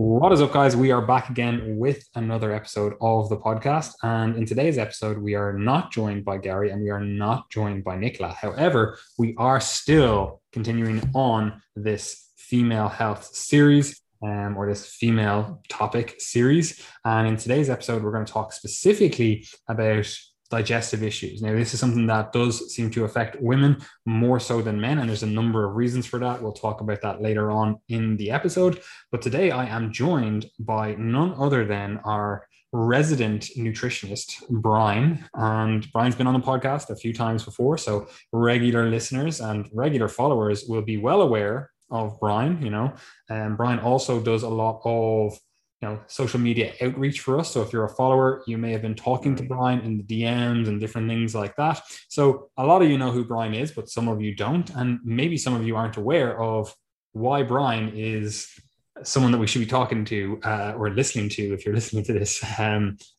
What is up, guys? We are back again with another episode of the podcast. And in today's episode, we are not joined by Gary and we are not joined by Nicola. However, we are still continuing on this female health series or this female topic series. And in today's episode, we're going to talk specifically about digestive issues. Now, this is something that does seem to affect women more so than men, and there's a number of reasons for that. We'll talk about that later on in the episode. But today I am joined by none other than our resident nutritionist, Brian. And Brian's been on the podcast a few times before, so regular listeners and regular followers will be well aware of Brian, you know. And Brian also does a lot of social media outreach for us. So if you're a follower, you may have been talking to Brian in the DMs and different things like that. So a lot of you know who Brian is, but some of you don't. And maybe some of you aren't aware of why Brian is someone that we should be talking to or listening to, if you're listening to this,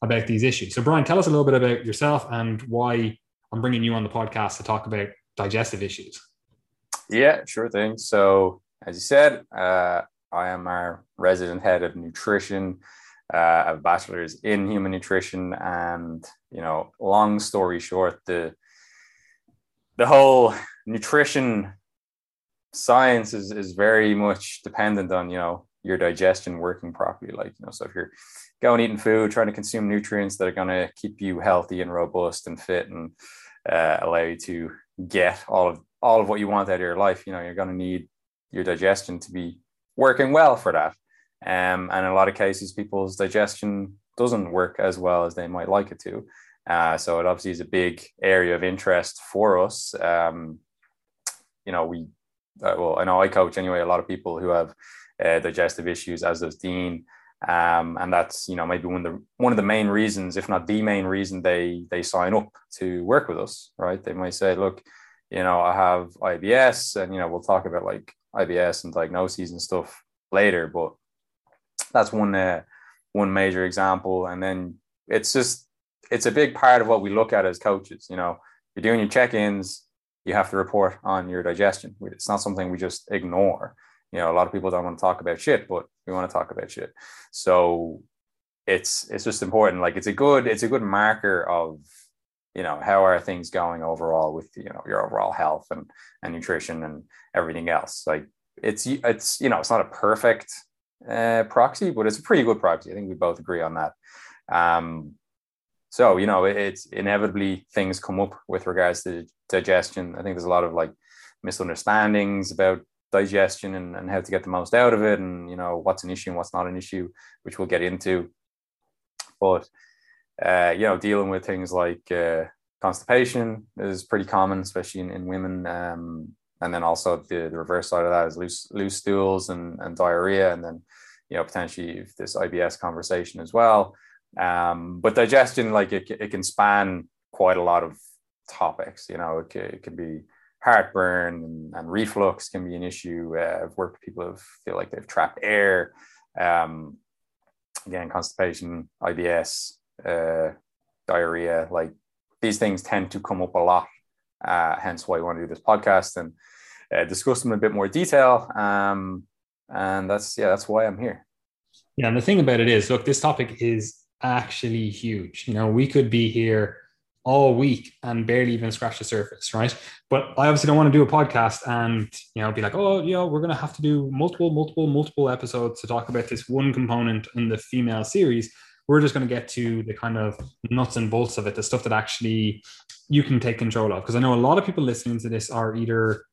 about these issues. So Brian, tell us a little bit about yourself and why I'm bringing you on the podcast to talk about digestive issues. Yeah, sure thing. So as you said, I am our resident head of nutrition. I have a bachelor's in human nutrition, and long story short, the whole nutrition science is very much dependent on your digestion working properly. So if you're going eating food, trying to consume nutrients that are going to keep you healthy and robust and fit, and allow you to get all of what you want out of your life, you're going to need your digestion to be working well for that. And in a lot of cases, people's digestion doesn't work as well as they might like it to. So it obviously is a big area of interest for us. I know I coach anyway, a lot of people who have digestive issues, as does Dean. And that's, maybe one of the main reasons, if not the main reason they sign up to work with us, right? They might say, look, I have IBS, and, we'll talk about IBS and diagnoses and stuff later, but that's one major example. And then it's a big part of what we look at as coaches. You're doing your check-ins, you have to report on your digestion. It's not something we just ignore. A lot of people don't want to talk about shit, but we want to talk about shit. So it's just important. It's a good marker of how are things going overall with your overall health and nutrition and everything else. It's it's not a perfect proxy, but it's a pretty good proxy. I think we both agree on that. So it's inevitably things come up with regards to digestion. I think there's a lot of misunderstandings about digestion and how to get the most out of it, and what's an issue and what's not an issue, which we'll get into. But dealing with things like constipation is pretty common, especially in women. And then also the reverse side of that is loose stools and diarrhea. And then, potentially this IBS conversation as well. But digestion, it can span quite a lot of topics. It can be heartburn and reflux can be an issue. I've worked with people who feel like they've trapped air. Again, constipation, IBS, diarrhea, these things tend to come up a lot, hence why we want to do this podcast and discuss them in a bit more detail. And that's why I'm here. Yeah, and the thing about it is, look, this topic is actually huge. We could be here all week and barely even scratch the surface, right? But I obviously don't want to do a podcast and be like, we're gonna have to do multiple episodes to talk about this one component in the female series. We're just going to get to the kind of nuts and bolts of it, the stuff that actually you can take control of. Because I know a lot of people listening to this are either,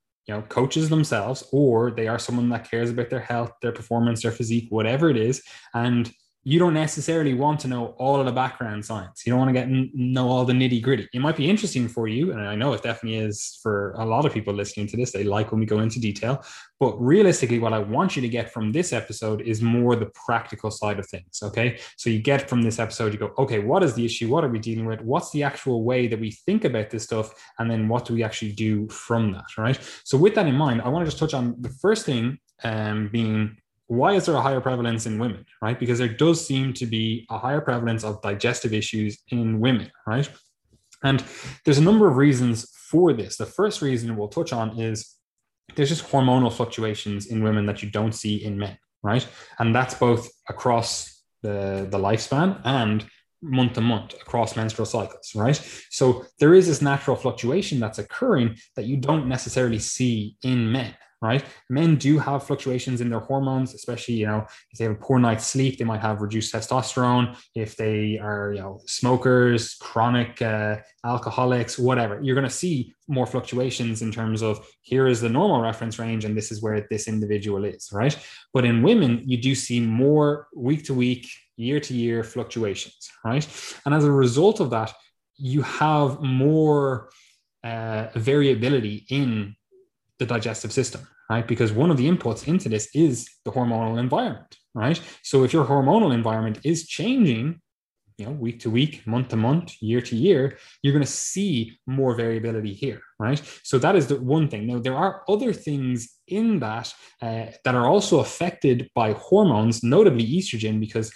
coaches themselves, or they are someone that cares about their health, their performance, their physique, whatever it is. And you don't necessarily want to know all of the background science. You don't want to know all the nitty gritty. It might be interesting for you. And I know it definitely is for a lot of people listening to this. They like when we go into detail. But realistically, what I want you to get from this episode is more the practical side of things. Okay. So you get from this episode, you go, okay, what is the issue? What are we dealing with? What's the actual way that we think about this stuff? And then what do we actually do from that? Right. So with that in mind, I want to just touch on the first thing, being, why is there a higher prevalence in women, right? Because there does seem to be a higher prevalence of digestive issues in women, right? And there's a number of reasons for this. The first reason we'll touch on is there's just hormonal fluctuations in women that you don't see in men. right? And that's both across the lifespan and month to month across menstrual cycles, right? So there is this natural fluctuation that's occurring that you don't necessarily see in men, right? Men do have fluctuations in their hormones, especially, you know, if they have a poor night's sleep, they might have reduced testosterone. If they are, you know, smokers, chronic alcoholics, whatever, you're going to see more fluctuations in terms of here is the normal reference range and this is where this individual is, right? But in women, you do see more week to week, year to year fluctuations, right? And as a result of that, you have more variability in the digestive system, right? Because one of the inputs into this is the hormonal environment, right? So if your hormonal environment is changing, you know, week to week, month to month, year to year, you're going to see more variability here, right? So that is the one thing. Now, there are other things in that that are also affected by hormones, notably estrogen, because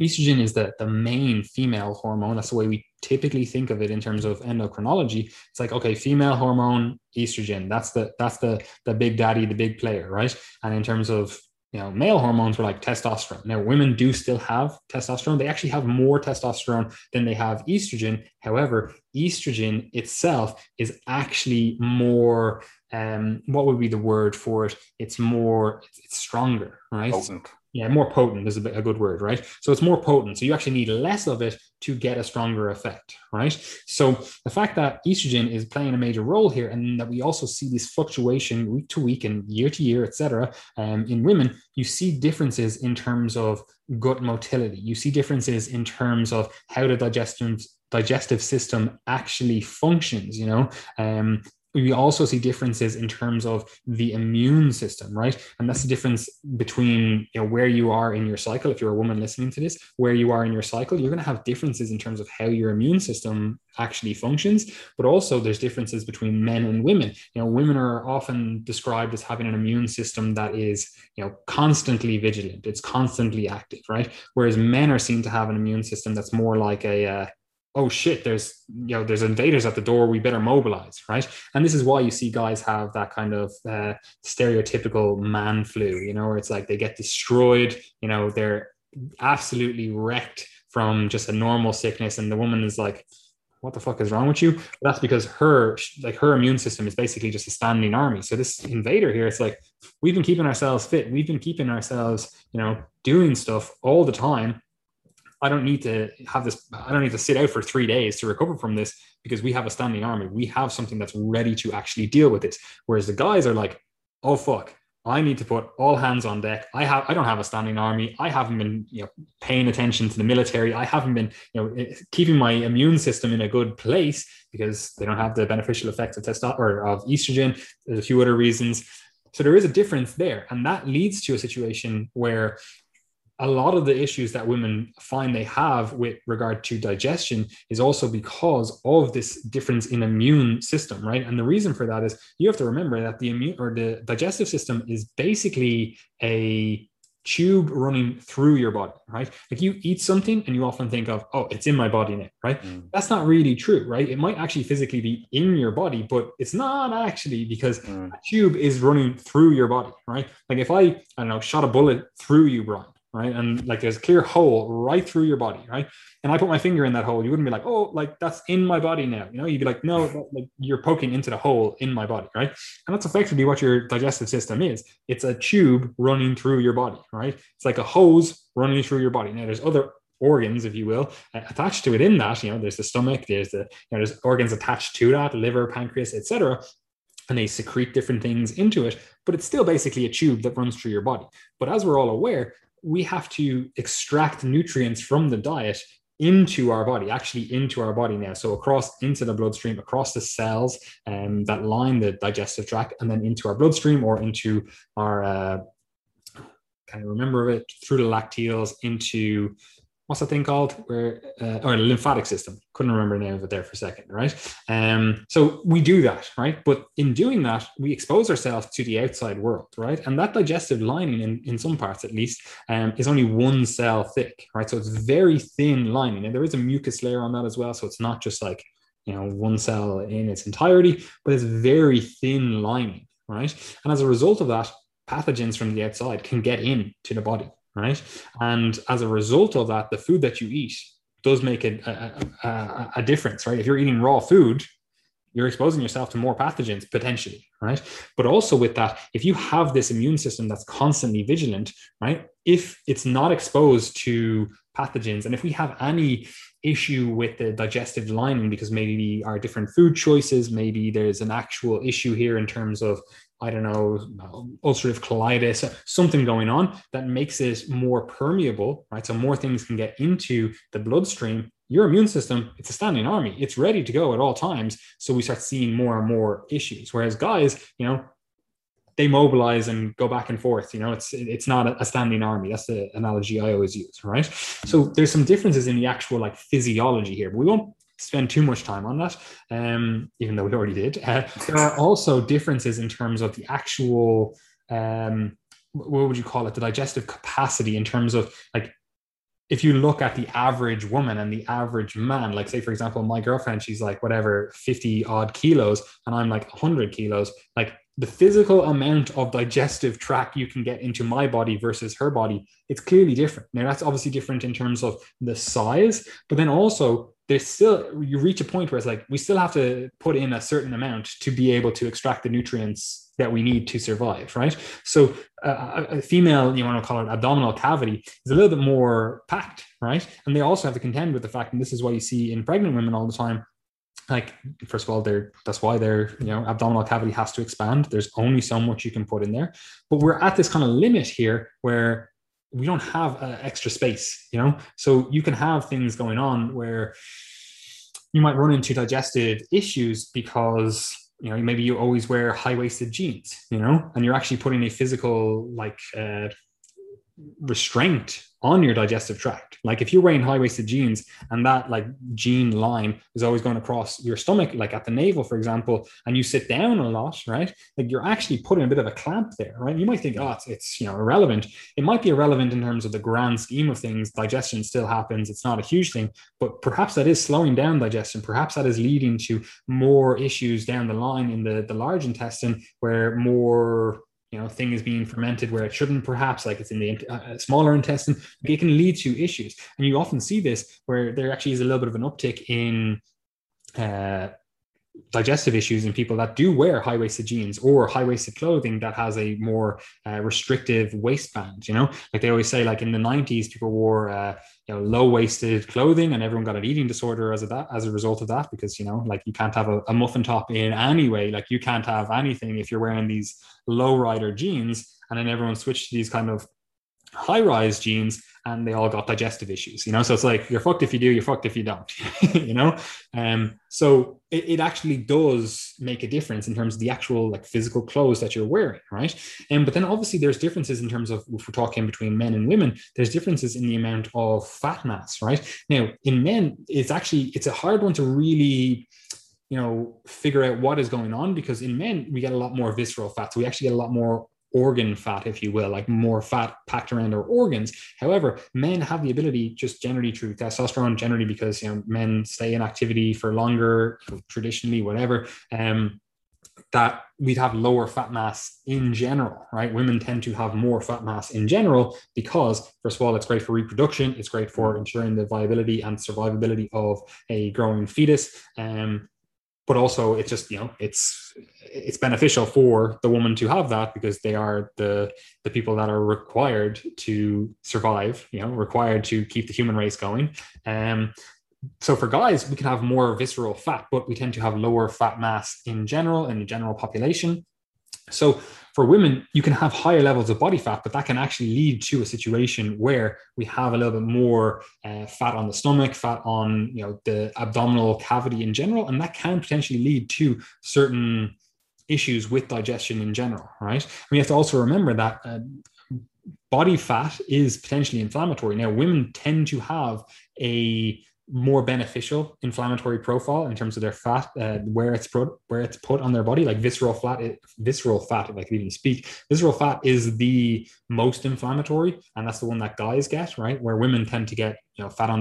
estrogen is the main female hormone. That's the way we typically think of it in terms of endocrinology. It's like, okay, female hormone, estrogen. That's the big daddy, the big player, right? And in terms of, you know, male hormones, were like testosterone. Now, women do still have testosterone. They actually have more testosterone than they have estrogen. However, estrogen itself is actually more, what would be the word for it? It's more, it's stronger, right? Potent. Yeah, more potent is a good word, right? So it's more potent. So you actually need less of it to get a stronger effect, right? So the fact that estrogen is playing a major role here, and that we also see this fluctuation week to week and year to year, et cetera, in women, you see differences in terms of gut motility. You see differences in terms of how the digestive system actually functions, you know? We also see differences in terms of the immune system, right? And that's the difference between, you know, where you are in your cycle. If you're a woman listening to this, where you are in your cycle, you're going to have differences in terms of how your immune system actually functions. But also there's differences between men and women. You know, women are often described as having an immune system that is, you know, constantly vigilant. It's constantly active, right? Whereas men are seen to have an immune system that's more like a, oh shit, there's, you know, there's invaders at the door, we better mobilize, right? And this is why you see guys have that kind of stereotypical man flu, you know, where it's like they get destroyed, you know, they're absolutely wrecked from just a normal sickness. And the woman is like, what the fuck is wrong with you? But that's because her immune system is basically just a standing army. So this invader here, it's like, we've been keeping ourselves fit. We've been keeping ourselves, you know, doing stuff all the time. I don't need to have this. I don't need to sit out for 3 days to recover from this because we have a standing army. We have something that's ready to actually deal with this. Whereas the guys are like, oh fuck, I need to put all hands on deck. I don't have a standing army. I haven't been, you know, paying attention to the military. I haven't been, you know, keeping my immune system in a good place because they don't have the beneficial effects of testosterone or of estrogen. There's a few other reasons. So there is a difference there. And that leads to a situation where a lot of the issues that women find they have with regard to digestion is also because of this difference in immune system, right? And the reason for that is you have to remember that the immune or the digestive system is basically a tube running through your body, right? Like you eat something and you often think of, oh, it's in my body now, right? Mm. That's not really true, right? It might actually physically be in your body, but it's not actually because a tube is running through your body, right? Like if I don't know, shot a bullet through you, Brian, right? And like there's a clear hole right through your body, right? And I put my finger in that hole, you wouldn't be like, oh, like that's in my body now. You know, you'd be like, no, like you're poking into the hole in my body, right? And that's effectively what your digestive system is. It's a tube running through your body, right? It's like a hose running through your body. Now there's other organs, if you will, attached to it in that, you know, there's the stomach, there's the, you know, there's organs attached to that, liver, pancreas, etc. And they secrete different things into it, but it's still basically a tube that runs through your body. But as we're all aware, we have to extract nutrients from the diet into our body, actually into our body now. So across into the bloodstream, across the cells that line the digestive tract, and then into our bloodstream or into our, can I remember it, through the lacteals into, what's that thing called? Where or lymphatic system. Couldn't remember the name of it there for a second, right? So we do that, right? But in doing that, we expose ourselves to the outside world, right? And that digestive lining, in some parts at least, is only one cell thick, right? So it's very thin lining. And there is a mucus layer on that as well. So it's not just like, you know, one cell in its entirety, but it's very thin lining, right? And as a result of that, pathogens from the outside can get into the body, right? And as a result of that, the food that you eat does make a difference, right? If you're eating raw food, you're exposing yourself to more pathogens potentially, right? But also with that, if you have this immune system that's constantly vigilant, right? If it's not exposed to pathogens, and if we have any issue with the digestive lining, because maybe our different food choices, maybe there's an actual issue here in terms of, I don't know, ulcerative colitis, something going on that makes it more permeable, right? So more things can get into the bloodstream. Your immune system, it's a standing army. It's ready to go at all times. So we start seeing more and more issues. Whereas guys, you know, they mobilize and go back and forth. You know, it's not a standing army. That's the analogy I always use, right? So there's some differences in the actual like physiology here, but we won't spend too much time on that, even though we already did. There are also differences in terms of the actual, what would you call it? The digestive capacity in terms of like, if you look at the average woman and the average man, like say, for example, my girlfriend, she's like whatever, 50 odd kilos, and I'm like 100 kilos, like the physical amount of digestive tract you can get into my body versus her body, it's clearly different. Now that's obviously different in terms of the size, but then also there's still, you reach a point where it's like, we still have to put in a certain amount to be able to extract the nutrients that we need to survive, right? So a female, you want to call it abdominal cavity, is a little bit more packed, right? And they also have to contend with the fact, and this is what you see in pregnant women all the time, like, first of all, that's why their, you know, abdominal cavity has to expand. There's only so much you can put in there. But we're at this kind of limit here where we don't have extra space, you know? So you can have things going on where you might run into digestive issues because, you know, maybe you always wear high-waisted jeans, you know, and you're actually putting a physical like restraint on your digestive tract. Like if you're wearing high-waisted jeans and that like jean line is always going across your stomach, like at the navel, for example, and you sit down a lot, right? Like you're actually putting a bit of a clamp there, right? You might think, oh, it's you know, irrelevant. It might be irrelevant in terms of the grand scheme of things. Digestion still happens. It's not a huge thing, but perhaps that is slowing down digestion. Perhaps that is leading to more issues down the line in the large intestine where more, you know, thing is being fermented where it shouldn't, perhaps like it's in the smaller intestine. It can lead to issues. And you often see this where there actually is a little bit of an uptick in digestive issues in people that do wear high-waisted jeans or high-waisted clothing that has a more restrictive waistband, you know, like they always say, like in the 90s, people wore, you know, low-waisted clothing and everyone got an eating disorder as a result of that, because, you know, like you can't have a muffin top in any way, like you can't have anything if you're wearing these low-rider jeans, and then everyone switched to these kind of high-rise jeans and they all got digestive issues, you know? So it's like, you're fucked if you do, you're fucked if you don't, you know? So it actually does make a difference in terms of the actual like physical clothes that you're wearing, right? But then obviously there's differences in terms of, if we're talking between men and women, there's differences in the amount of fat mass, right? Now in men, it's a hard one to really, you know, figure out what is going on, because in men, we get a lot more visceral fat. So we actually get a lot more organ fat, if you will, like more fat packed around our organs. However, men have the ability, just generally through testosterone, generally because, you know, men stay in activity for longer, traditionally, whatever, that we'd have lower fat mass in general, right? Women tend to have more fat mass in general because, first of all, it's great for reproduction. It's great for ensuring the viability and survivability of a growing fetus. But also it's just, you know, it's beneficial for the woman to have that because they are the people that are required to survive, you know, required to keep the human race going. So for guys, we can have more visceral fat, but we tend to have lower fat mass in general, in the general population. So for women, you can have higher levels of body fat, but that can actually lead to a situation where we have a little bit more fat on the stomach, fat on, you know, the abdominal cavity in general, and that can potentially lead to certain issues with digestion in general, right? And we have to also remember that body fat is potentially inflammatory. Now, women tend to have a more beneficial inflammatory profile in terms of their fat, where it's put on their body, like visceral fat, if I could even speak. Visceral fat is the most inflammatory, and that's the one that guys get, right? Where women tend to get fat on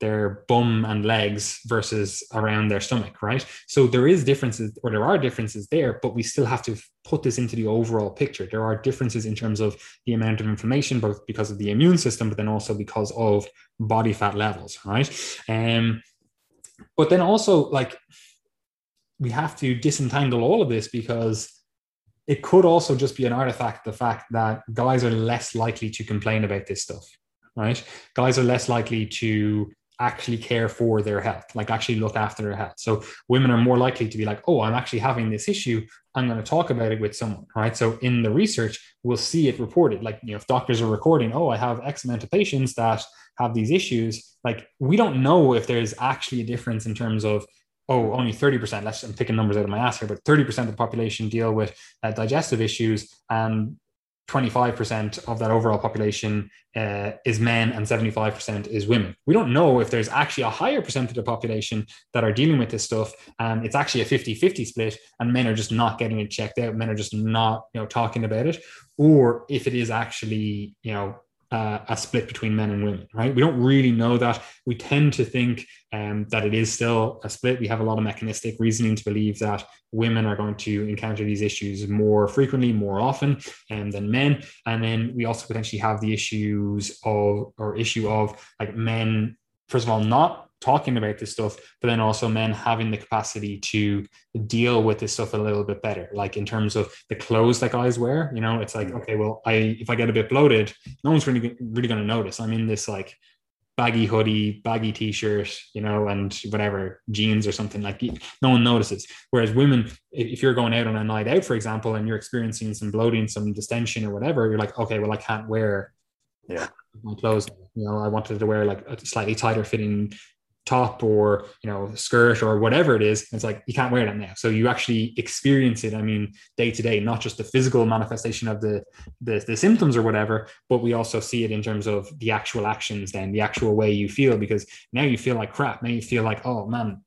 their bum and legs versus around their stomach, right? So there are differences there, but we still have to put this into the overall picture. There are differences in terms of the amount of inflammation, both because of the immune system, but then also because of body fat levels, right? But then also, like, we have to disentangle all of this, because it could also just be an artifact of the fact that guys are less likely to complain about this stuff, right? Guys are less likely to actually care for their health, like actually look after their health. So women are more likely to be like, oh, I'm actually having this issue, I'm going to talk about it with someone, right? So in the research, we'll see it reported. Like, if doctors are recording, oh, I have X amount of patients that have these issues, like, we don't know if there's actually a difference in terms of, oh, only 30%, I'm picking numbers out of my ass here, but 30% of the population deal with digestive issues, and 25% of that overall population is men and 75% is women. We don't know if there's actually a higher percent of the population that are dealing with this stuff, and it's actually a 50-50 split, and men are just not getting it checked out. Men are just not, talking about it, or if it is actually, a split between men and women, right? We don't really know that. We tend to think that it is still a split. We have a lot of mechanistic reasoning to believe that women are going to encounter these issues more frequently, more often than men. And then we also potentially have the issue of like men, first of all, not talking about this stuff, but then also men having the capacity to deal with this stuff a little bit better, like in terms of the clothes that guys wear. It's like, okay, well, if I get a bit bloated, no one's really going to notice. I'm in this like baggy hoodie, baggy t-shirt, and whatever, jeans or something, like no one notices. Whereas women, if you're going out on a night out, for example, and you're experiencing some bloating, some distension or whatever, you're like, okay, well, I can't wear my clothes. I wanted to wear like a slightly tighter fitting top or skirt or whatever it is. It's like, you can't wear that now, so you actually experience it day to day, not just the physical manifestation of the symptoms or whatever, but we also see it in terms of the actual actions, then the actual way you feel, because now you feel like crap. Now you feel like, oh man,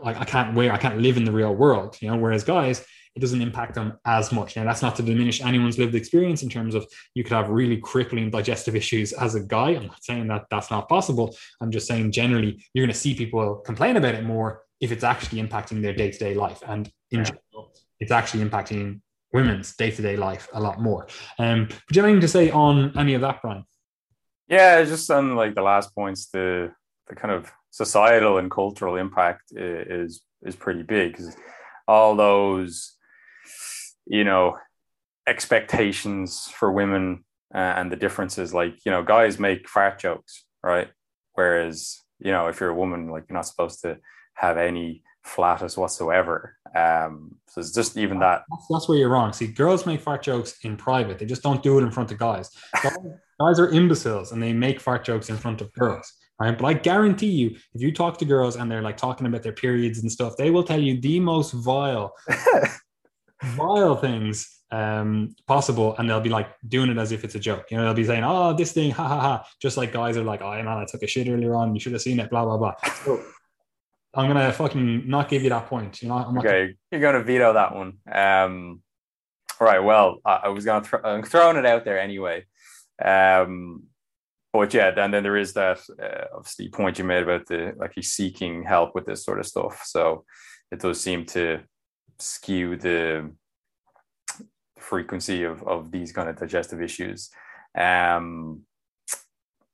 like I can't live in the real world, whereas guys, it doesn't impact them as much. Now, that's not to diminish anyone's lived experience in terms of you could have really crippling digestive issues as a guy. I'm not saying that that's not possible. I'm just saying generally, you're going to see people complain about it more if it's actually impacting their day-to-day life. And in general, it's actually impacting women's day-to-day life a lot more. Would you have anything to say on any of that, Brian? Yeah, just on like the last points, the kind of societal and cultural impact is pretty big, because all those expectations for women and the differences, like, guys make fart jokes, right? Whereas, if you're a woman, like, you're not supposed to have any flatus whatsoever. So it's just even that. That's where you're wrong. See, girls make fart jokes in private. They just don't do it in front of guys. Guys are imbeciles and they make fart jokes in front of girls. Right? But I guarantee you, if you talk to girls and they're like talking about their periods and stuff, they will tell you the most vile things possible, and they'll be like doing it as if it's a joke. They'll be saying, oh, this thing, ha ha ha, just like guys are like, oh man, I took a shit earlier on, you should have seen it, blah blah blah. So I'm gonna fucking not give you that point. You're gonna veto that one. Right, well, I was gonna throwing it out there anyway. But yeah, then there is that obviously point you made about the, like, he's seeking help with this sort of stuff, so it does seem to skew the frequency of these kind of digestive issues. But no,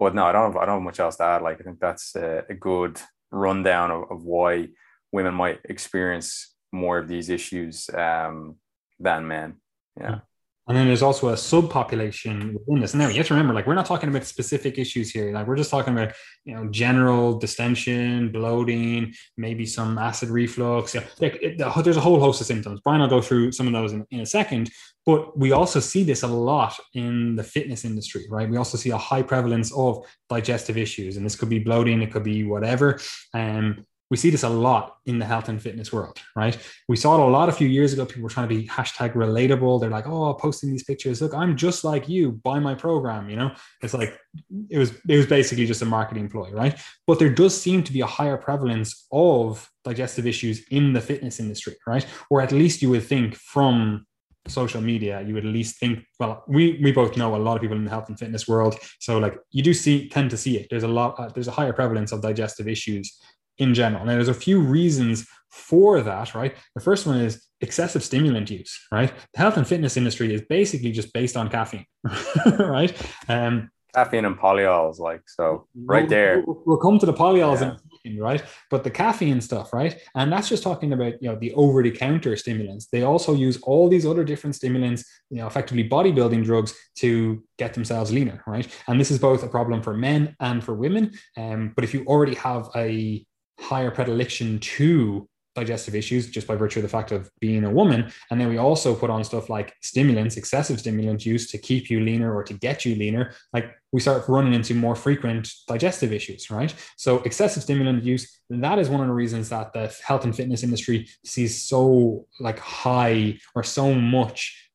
I don't have much else to add. Like, I think that's a good rundown of why women might experience more of these issues than men. Yeah. And then there's also a subpopulation within this. Now you have to remember, like, we're not talking about specific issues here. Like, we're just talking about, general distension, bloating, maybe some acid reflux. There's a whole host of symptoms. Brian will go through some of those in a second. But we also see this a lot in the fitness industry, right? We also see a high prevalence of digestive issues. And this could be bloating, it could be whatever. We see this a lot in the health and fitness world, right? We saw it a lot a few years ago. People were trying to be #relatable. They're like, oh, posting these pictures. Look, I'm just like you, buy my program, It's like, it was basically just a marketing ploy, right? But there does seem to be a higher prevalence of digestive issues in the fitness industry, right? Or at least you would think from social media, you would at least think, well, we both know a lot of people in the health and fitness world. So like you do tend to see it. There's a lot, there's a higher prevalence of digestive issues in general. Now, there's a few reasons for that, right? The first one is excessive stimulant use, right? The health and fitness industry is basically just based on caffeine, right? Caffeine and polyols, like, so right there. We'll come to the polyols in a second, right? But the caffeine stuff, right? And that's just talking about, you know, the over-the-counter stimulants. They also use all these other different stimulants, you know, effectively bodybuilding drugs to get themselves leaner, right? And this is both a problem for men and for women. But if you already have a higher predilection to digestive issues just by virtue of the fact of being a woman, and then we also put on stuff like stimulants, excessive stimulant use to keep you leaner or to get you leaner, like we start running into more frequent digestive issues, right? So excessive stimulant use, that is one of the reasons that the health and fitness industry sees so like high or so much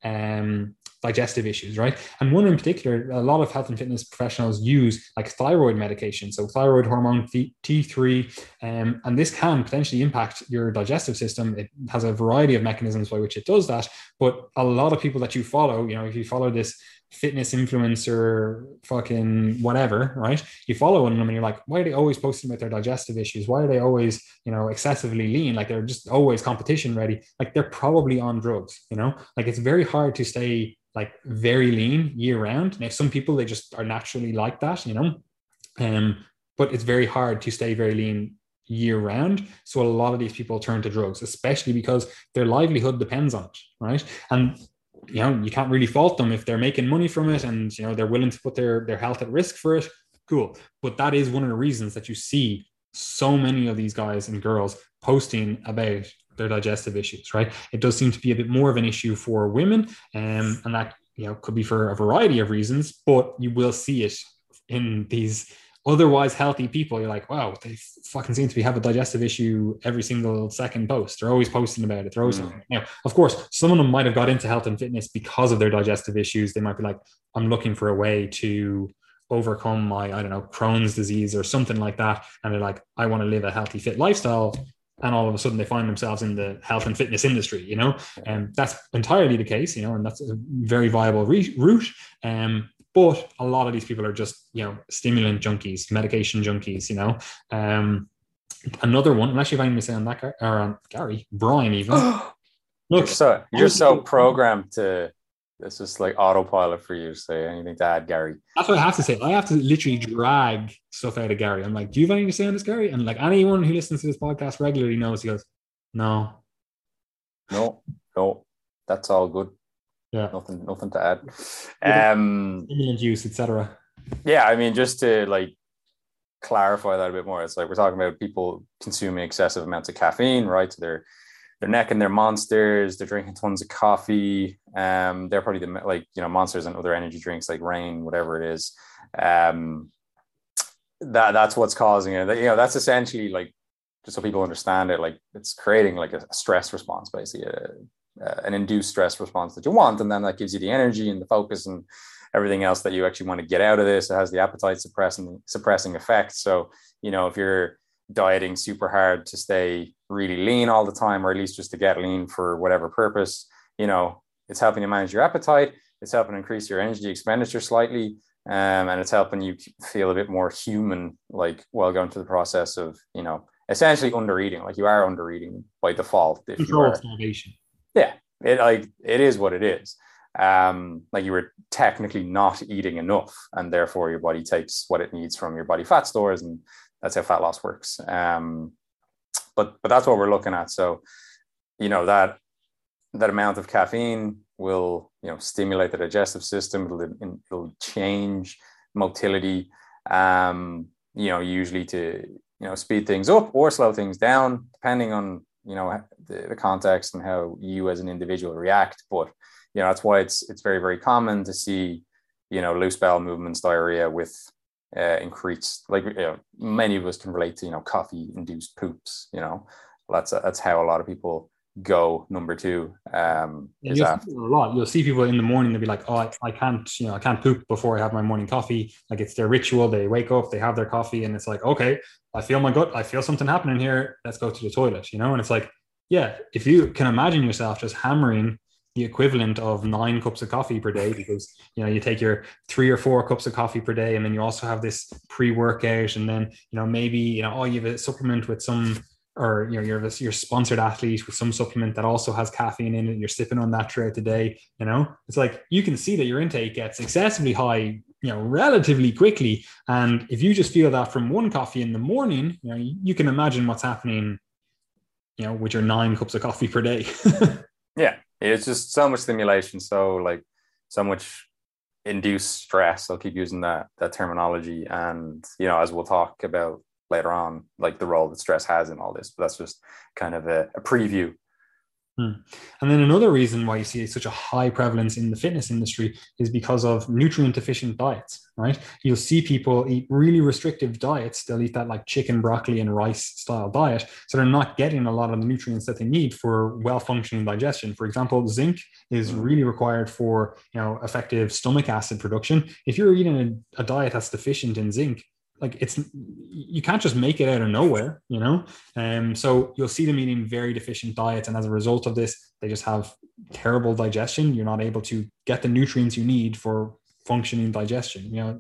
digestive issues, right? And one in particular, a lot of health and fitness professionals use like thyroid medication. So thyroid hormone T3, and this can potentially impact your digestive system. It has a variety of mechanisms by which it does that. But a lot of people that you follow, you know, if you follow this fitness influencer, fucking whatever, right? You follow them and you're like, why are they always posting about their digestive issues? Why are they always, you know, excessively lean? Like they're just always competition ready. Like they're probably on drugs, you know? Like it's very hard to stay like very lean year round. Now, some people, they just are naturally like that, you know? But it's very hard to stay very lean year round. So a lot of these people turn to drugs, especially because their livelihood depends on it, right? And you know, you can't really fault them if they're making money from it and, you know, they're willing to put their health at risk for it. Cool. But that is one of the reasons that you see so many of these guys and girls posting about their digestive issues, right? It does seem to be a bit more of an issue for women, and that, you know, could be for a variety of reasons, but you will see it in these otherwise healthy people. You're like, wow, they fucking seem to be have a digestive issue every single second post. They're always posting about it. They're always, you know, of course, some of them might have got into health and fitness because of their digestive issues. They might be like, I'm looking for a way to overcome my, I don't know, Crohn's disease or something like that. And they're like, I want to live a healthy, fit lifestyle. And all of a sudden they find themselves in the health and fitness industry, you know, and that's entirely the case, you know, and that's a very viable route. But a lot of these people are just, you know, stimulant junkies, medication junkies, you know. Another one, and actually if I'm going to say on that, or on Gary, Brian even. Look, you're so programmed to, this is like autopilot for you to say anything to add, Gary. That's what I have to say. I have to literally drag stuff out of Gary. I'm like, do you have anything to say on this, Gary? And like anyone who listens to this podcast regularly knows, he goes, no, that's all good. Yeah, nothing to add. Stimulant use, etc. Yeah, I mean, just to like clarify that a bit more, it's like we're talking about people consuming excessive amounts of caffeine, right? So they're necking their monsters, they're drinking tons of coffee. They're probably the, like, you know, monsters and other energy drinks like Reign, whatever it is. That's what's causing it. You know, that's essentially like, just so people understand it, like it's creating like a stress response, basically. An induced stress response that you want, and then that gives you the energy and the focus and everything else that you actually want to get out of this. It has the appetite suppressing effect. So, you know, if you're dieting super hard to stay really lean all the time, or at least just to get lean for whatever purpose, you know, it's helping you manage your appetite, it's helping increase your energy expenditure slightly, and it's helping you feel a bit more human, like while going through the process of, you know, essentially under-eating. Like you are under-eating by default if you are. Yeah, it is what it is. Like you were technically not eating enough, and therefore your body takes what it needs from your body fat stores, and that's how fat loss works. But that's what we're looking at. So, you know, that amount of caffeine will, you know, stimulate the digestive system. It'll change motility. You know, usually to, you know, speed things up or slow things down, depending on, you know, the context and how you as an individual react. But, you know, that's why it's very, very common to see, you know, loose bowel movements, diarrhea with increased, like, you know, many of us can relate to, you know, coffee induced poops, you know. That's how a lot of people go number two. You'll see people in the morning, they'll be like, oh, I can't poop before I have my morning coffee. Like it's their ritual. They wake up, they have their coffee, and it's like, okay, I feel my gut, I feel something happening here, let's go to the toilet, you know. And it's like, yeah, if you can imagine yourself just hammering the equivalent of 9 cups of coffee per day, because, you know, you take your 3 or 4 cups of coffee per day, and then you also have this pre-workout, and then, you know, maybe, you know, oh, you have a supplement with some, or, you know, you're your sponsored athlete with some supplement that also has caffeine in it, and you're sipping on that throughout the day. You know, it's like, you can see that your intake gets excessively high, you know, relatively quickly. And if you just feel that from 1 coffee in the morning, you know, you can imagine what's happening, you know, with your 9 cups of coffee per day. Yeah. It's just so much stimulation. So like so much induced stress. I'll keep using that terminology. And, you know, as we'll talk about later on, like the role that stress has in all this, but that's just kind of a preview. And then another reason why you see such a high prevalence in the fitness industry is because of nutrient deficient diets, right? You'll see people eat really restrictive diets. They'll eat that like chicken, broccoli, and rice style diet. So they're not getting a lot of the nutrients that they need for well-functioning digestion. For example, zinc is really required for, you know, effective stomach acid production. If you're eating a diet that's deficient in zinc, like you can't just make it out of nowhere, you know? So you'll see them eating very deficient diets. And as a result of this, they just have terrible digestion. You're not able to get the nutrients you need for functioning digestion. You know,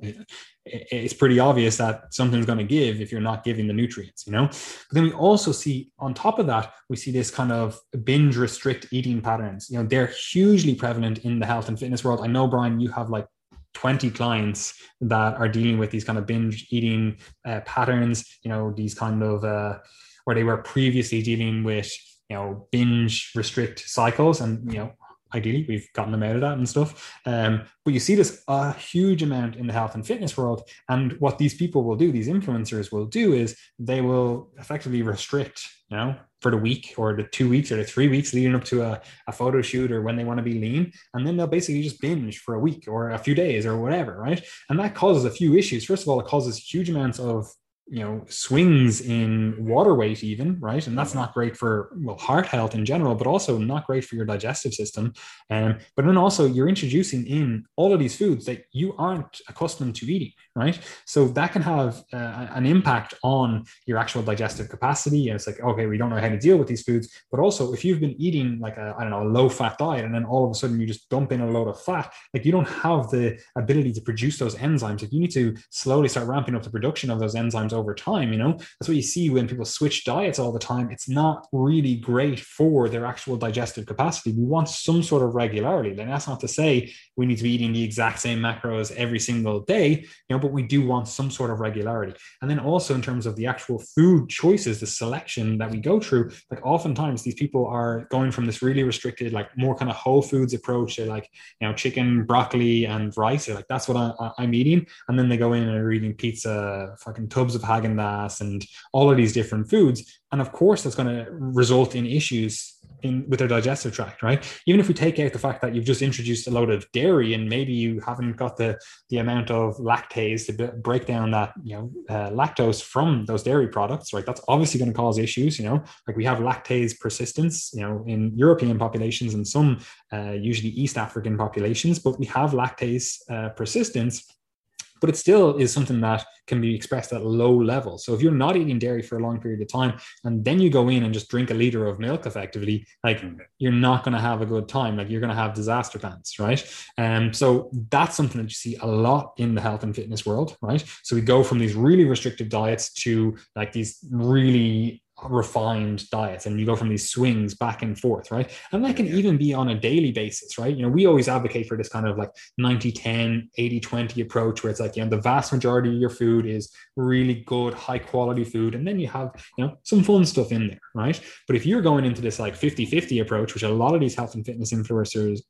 it's pretty obvious that something's going to give if you're not giving the nutrients, you know? But then we also see on top of that, we see this kind of binge restrict eating patterns. You know, they're hugely prevalent in the health and fitness world. I know, Brian, you have like 20 clients that are dealing with these kind of binge eating patterns, you know, these kind of where they were previously dealing with, you know, binge restrict cycles. And, you know, ideally we've gotten them out of that and stuff. But you see this a huge amount in the health and fitness world. And what these people will do, these influencers will do, is they will effectively restrict, you know, for the week or the 2 weeks or the 3 weeks leading up to a photo shoot or when they want to be lean. And then they'll basically just binge for a week or a few days or whatever, right? And that causes a few issues. First of all, it causes huge amounts of, you know, swings in water weight even, right? And that's not great for, well, heart health in general, but also not great for your digestive system. But then also you're introducing in all of these foods that you aren't accustomed to eating, right? So that can have an impact on your actual digestive capacity. And it's like, okay, we don't know how to deal with these foods. But also if you've been eating like a low fat diet, and then all of a sudden you just dump in a load of fat, like you don't have the ability to produce those enzymes. Like you need to slowly start ramping up the production of those enzymes over time, you know. That's what you see when people switch diets all the time. It's not really great for their actual digestive capacity. We want some sort of regularity. Then that's not to say we need to be eating the exact same macros every single day, you know, but we do want some sort of regularity. And then also in terms of the actual food choices, the selection that we go through, like oftentimes these people are going from this really restricted, like more kind of whole foods approach. They're like, you know, chicken, broccoli, and rice. They're like, that's what I'm eating. And then they go in and they're eating pizza, fucking tubs of Häagen-Dazs and all of these different foods. And of course, that's going to result in issues with their digestive tract, right? Even if we take out the fact that you've just introduced a load of dairy and maybe you haven't got the amount of lactase to break down that, you know, lactose from those dairy products, right? That's obviously going to cause issues, you know, like we have lactase persistence, you know, in European populations and some usually East African populations, but we have lactase persistence. But it still is something that can be expressed at low levels. So if you're not eating dairy for a long period of time, and then you go in and just drink 1 liter of milk effectively, like you're not going to have a good time. Like you're going to have disaster pants, right? So that's something that you see a lot in the health and fitness world, right? So we go from these really restrictive diets to like these really refined diets, and you go from these swings back and forth, right? And that can even be on a daily basis, right? You know, we always advocate for this kind of like 90-10, 80-20 approach, where it's like, you know, the vast majority of your food is really good, high quality food, and then you have, you know, some fun stuff in there, right? But if you're going into this like 50-50 approach, which a lot of these health and fitness influencers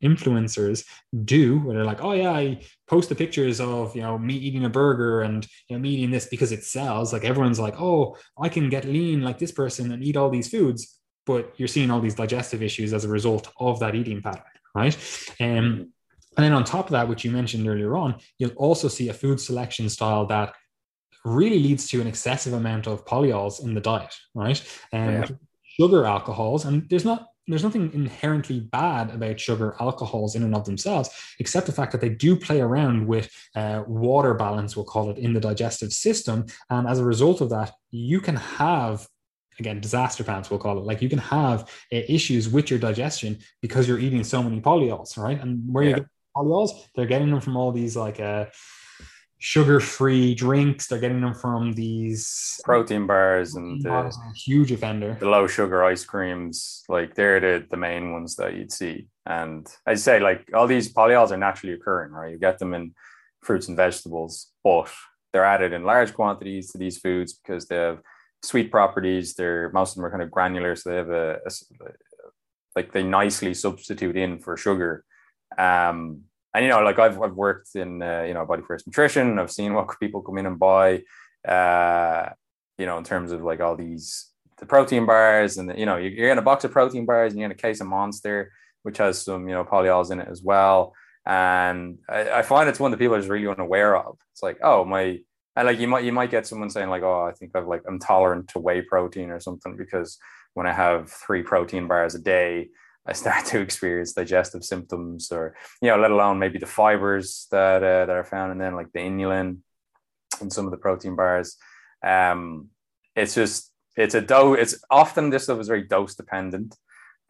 do, where they're like, oh yeah, I post the pictures of, you know, me eating a burger and, you know, me eating this because it sells. Like everyone's like, oh, I can get lean like this person and eat all these foods, but you're seeing all these digestive issues as a result of that eating pattern, right? And then on top of that, which you mentioned earlier on, you'll also see a food selection style that really leads to an excessive amount of polyols in the diet, right? And sugar alcohols, and there's nothing inherently bad about sugar alcohols in and of themselves, except the fact that they do play around with water balance, we'll call it, in the digestive system. And as a result of that, you can have again, disaster pants, we'll call it. Like, you can have issues with your digestion because you're eating so many polyols, right? And where you're getting polyols, they're getting them from all these like sugar-free drinks. They're getting them from these protein bars and a huge offender. The low sugar ice creams, like they're the main ones that you'd see. And I say, like, all these polyols are naturally occurring, right? You get them in fruits and vegetables, but they're added in large quantities to these foods because they have sweet properties. Most of them are kind of granular, so they have like they nicely substitute in for sugar. And, you know, like I've worked in, you know, Body First Nutrition. I've seen what people come in and buy, you know, in terms of like all these, the protein bars and, you know, you're getting a box of protein bars and you're in a case of Monster, which has some, you know, polyols in it as well. And I find it's one that people are just really unaware of. It's like, oh, my, and like you might get someone saying like, oh, I think I'm tolerant to whey protein or something because when I have 3 protein bars a day, I start to experience digestive symptoms, or, you know, let alone maybe the fibers that are found in them, like the inulin and some of the protein bars. It's often, this stuff is very dose dependent.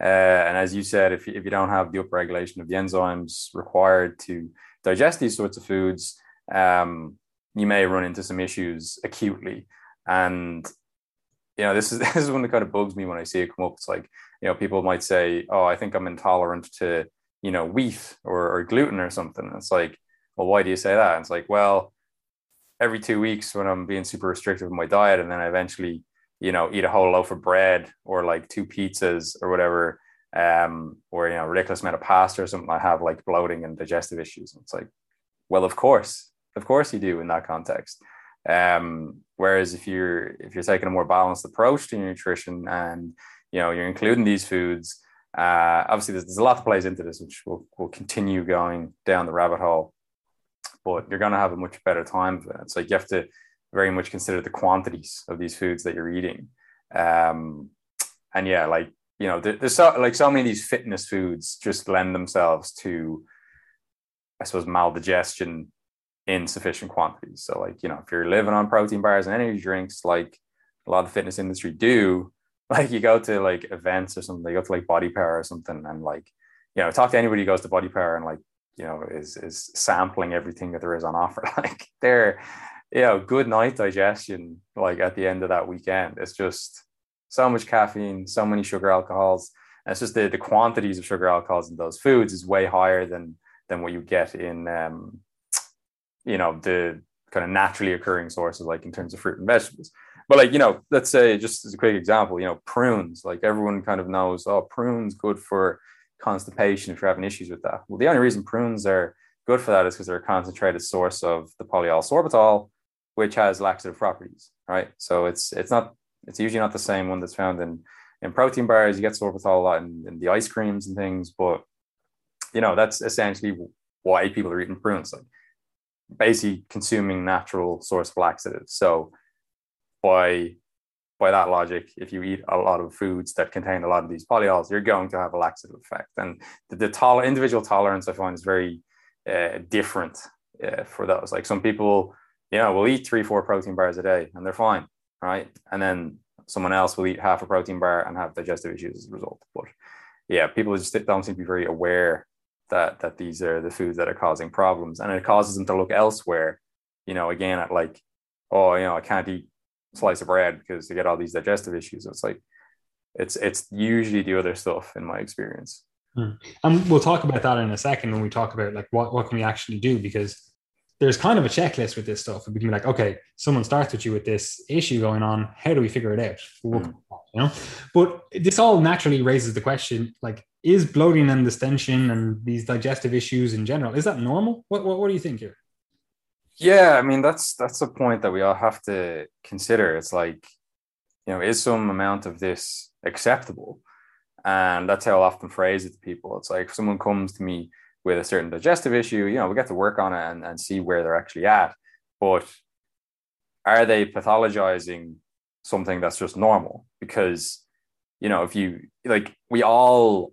And as you said, if you don't have the upregulation of the enzymes required to digest these sorts of foods, you may run into some issues acutely. And, you know, this is one that kind of bugs me when I see it come up. It's like, you know, people might say, oh, I think I'm intolerant to, you know, wheat or gluten or something. And it's like, well, why do you say that? And it's like, well, every 2 weeks when I'm being super restrictive in my diet and then I eventually, you know, eat a whole loaf of bread or like 2 pizzas or whatever, or, you know, a ridiculous amount of pasta or something, I have like bloating and digestive issues. And it's like, well, of course you do in that context. Whereas if you're taking a more balanced approach to your nutrition and, you know, you're including these foods, obviously there's a lot that plays into this, which we'll continue going down the rabbit hole, but you're going to have a much better time for that. So you have to very much consider the quantities of these foods that you're eating. And yeah, like, you know, there's so many of these fitness foods just lend themselves to, I suppose, maldigestion in sufficient quantities. So like, you know, if you're living on protein bars and energy drinks, like a lot of the fitness industry do, like you go to like events or something, they go to like Body Power or something. And like, you know, talk to anybody who goes to Body Power and like, you know, is sampling everything that there is on offer. Like they're, you know, good night digestion, like at the end of that weekend, it's just so much caffeine, so many sugar alcohols. And it's just the quantities of sugar alcohols in those foods is way higher than what you get in, you know, the kind of naturally occurring sources, like in terms of fruit and vegetables. But like, you know, let's say just as a quick example, you know, prunes, like everyone kind of knows, oh, prunes good for constipation if you're having issues with that. Well, the only reason prunes are good for that is because they're a concentrated source of the polyol sorbitol, which has laxative properties, right? So it's usually not the same one that's found in protein bars. You get sorbitol a lot in the ice creams and things, but you know, that's essentially why people are eating prunes. Like, basically consuming natural source of laxatives. So by that logic, if you eat a lot of foods that contain a lot of these polyols, you're going to have a laxative effect. And the individual tolerance, I find, is very different for those. Like some people, you know, will eat 3-4 protein bars a day and they're fine, right? And then someone else will eat half a protein bar and have digestive issues as a result. But yeah, people just don't seem to be very aware that these are the foods that are causing problems, and it causes them to look elsewhere, you know, again, at like, oh, you know, I can't eat a slice of bread because they get all these digestive issues. It's like, it's usually the other stuff in my experience. And we'll talk about that in a second when we talk about like, what can we actually do? Because there's kind of a checklist with this stuff. We can be like, okay, someone starts with you with this issue going on. How do we figure it out? You know, but this all naturally raises the question, like, is bloating and distension and these digestive issues in general, is that normal? What do you think here? Yeah, I mean, that's a point that we all have to consider. It's like, you know, is some amount of this acceptable? And that's how I often phrase it to people. It's like, if someone comes to me with a certain digestive issue, you know, we get to work on it and see where they're actually at. But are they pathologizing something that's just normal? Because, you know, if you like, we all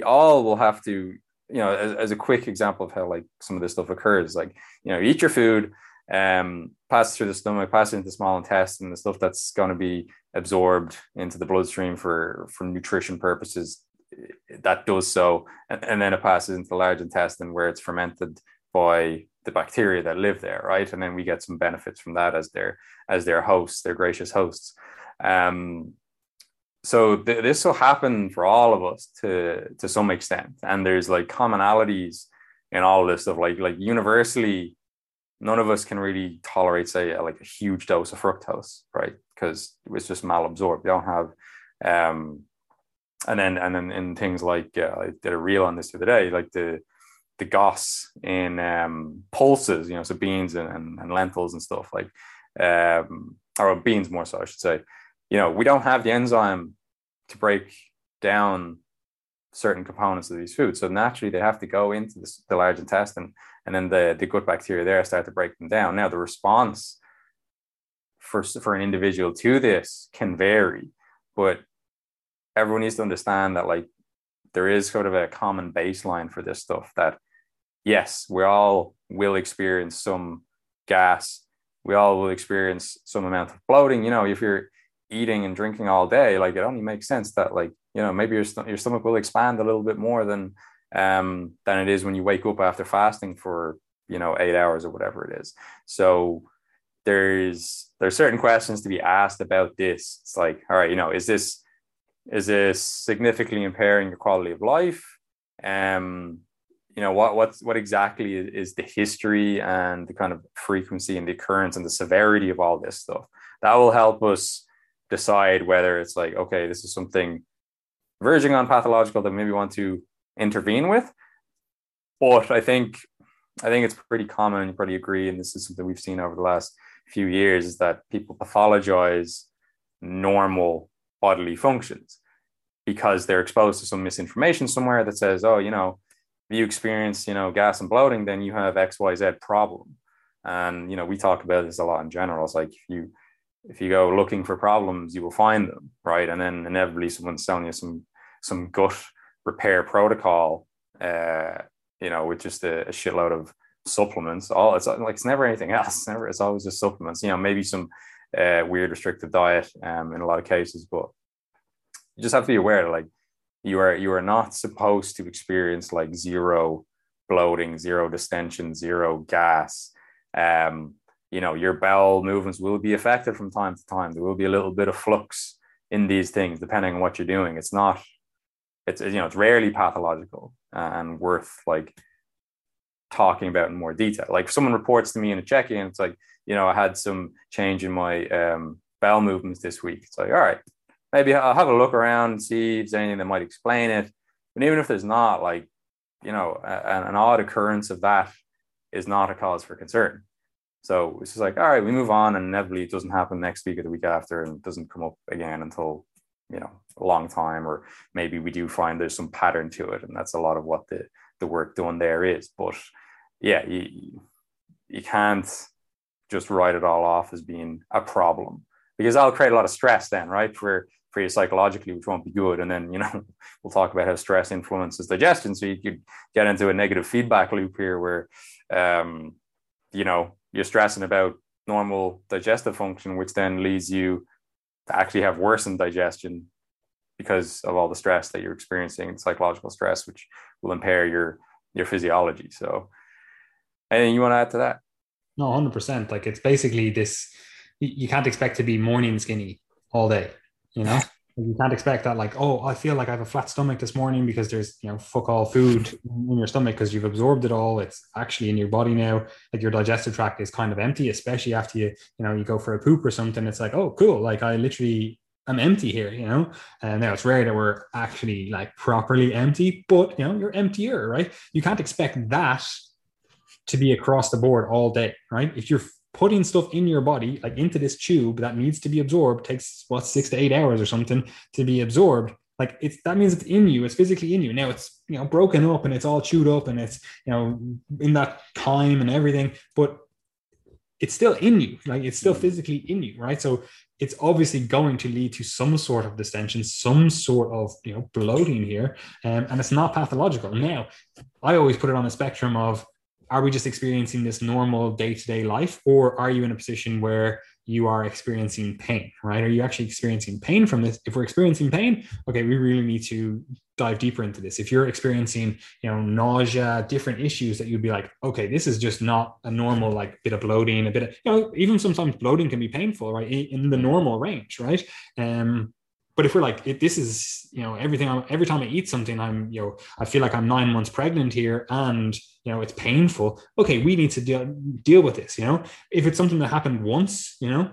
will have to, you know, as a quick example of how like some of this stuff occurs, like, you know, you eat your food passes through the stomach, passes into the small intestine, the stuff that's going to be absorbed into the bloodstream for nutrition purposes, that does so. And then it passes into the large intestine where it's fermented by the bacteria that live there, right? And then we get some benefits from that as their hosts, their gracious hosts. So this will happen for all of us to some extent. And there's like commonalities in all this stuff, like universally, none of us can really tolerate, say, a huge dose of fructose, right? Because it's just malabsorbed. They don't have, and then in things like, I did a reel on this the other day, like the GOS in pulses, you know, so beans and lentils and stuff like, or beans more so, I should say. You know, we don't have the enzyme to break down certain components of these foods. So naturally, they have to go into the large intestine, and then the gut bacteria there start to break them down. Now, the response for an individual to this can vary, but everyone needs to understand that, like, there is sort of a common baseline for this stuff that, yes, we all will experience some gas. We all will experience some amount of bloating. You know, if you're eating and drinking all day, like, it only makes sense that, like, you know, maybe your stomach will expand a little bit more than it is when you wake up after fasting for, you know, 8 hours or whatever it is. So there's certain questions to be asked about this. It's like, all right, you know, is this significantly impairing your quality of life? You know, what exactly is the history and the kind of frequency and the occurrence and the severity of all this stuff? That will help us decide whether it's like, okay, this is something verging on pathological that maybe want to intervene with. But I think it's pretty common, and you probably agree, and this is something we've seen over the last few years, is that people pathologize normal bodily functions because they're exposed to some misinformation somewhere that says, oh, you know, if you experience, you know, gas and bloating, then you have XYZ problem. And, you know, we talk about this a lot in general. It's like, if you go looking for problems, you will find them, right? And then inevitably someone's selling you some gut repair protocol, you know, with just a shitload of supplements. All it's never anything else. It's always just supplements. You know, maybe some weird restrictive diet in a lot of cases, but you just have to be aware that, like, you are not supposed to experience like zero bloating, zero distension, zero gas. You know, your bowel movements will be affected from time to time. There will be a little bit of flux in these things, depending on what you're doing. It's rarely pathological and worth like talking about in more detail. Like, if someone reports to me in a check-in, it's like, you know, I had some change in my bowel movements this week. It's like, all right, maybe I'll have a look around and see if there's anything that might explain it. But even if there's not, like, you know, an odd occurrence of that is not a cause for concern. So it's just like, all right, we move on, and inevitably it doesn't happen next week or the week after, and it doesn't come up again until, you know, a long time, or maybe we do find there's some pattern to it. And that's a lot of what the work done there is. But yeah, you can't just write it all off as being a problem, because that'll create a lot of stress then, right? For you psychologically, which won't be good. And then, you know, we'll talk about how stress influences digestion. So you could get into a negative feedback loop here where, you know, you're stressing about normal digestive function, which then leads you to actually have worsened digestion because of all the stress that you're experiencing, psychological stress, which will impair your physiology. So anything you want to add to that? No, 100%. Like, it's basically this, you can't expect to be morning skinny all day, you know? You can't expect that, like, oh, I feel like I have a flat stomach this morning, because there's, you know, fuck all food in your stomach because you've absorbed it all. It's actually in your body now. Like, your digestive tract is kind of empty, especially after you go for a poop or something. It's like, oh, cool. Like, I literally am empty here, you know? And now it's rare that we're actually like properly empty, but, you know, you're emptier, right? You can't expect that to be across the board all day, right? If you're putting stuff in your body, like into this tube that needs to be absorbed, takes 6 to 8 hours or something to be absorbed. Like, that means it's in you, it's physically in you. Now it's, you know, broken up and it's all chewed up and it's, you know, in that time and everything, but it's still in you. Like, it's still physically in you, right? So it's obviously going to lead to some sort of distension, some sort of, you know, bloating here. And it's not pathological. Now, I always put it on a spectrum of, are we just experiencing this normal day-to-day life, or are you in a position where you are experiencing pain, right? Are you actually experiencing pain from this? If we're experiencing pain, okay, we really need to dive deeper into this. If you're experiencing, you know, nausea, different issues that you'd be like, okay, this is just not a normal, like bit of bloating, a bit of, you know, even sometimes bloating can be painful, right? In the normal range, right? But if we're like, this is, you know, every time I eat something, I'm, you know, I feel like I'm 9 months pregnant here and, you know, it's painful. Okay, we need to deal with this, you know. If it's something that happened once, you know,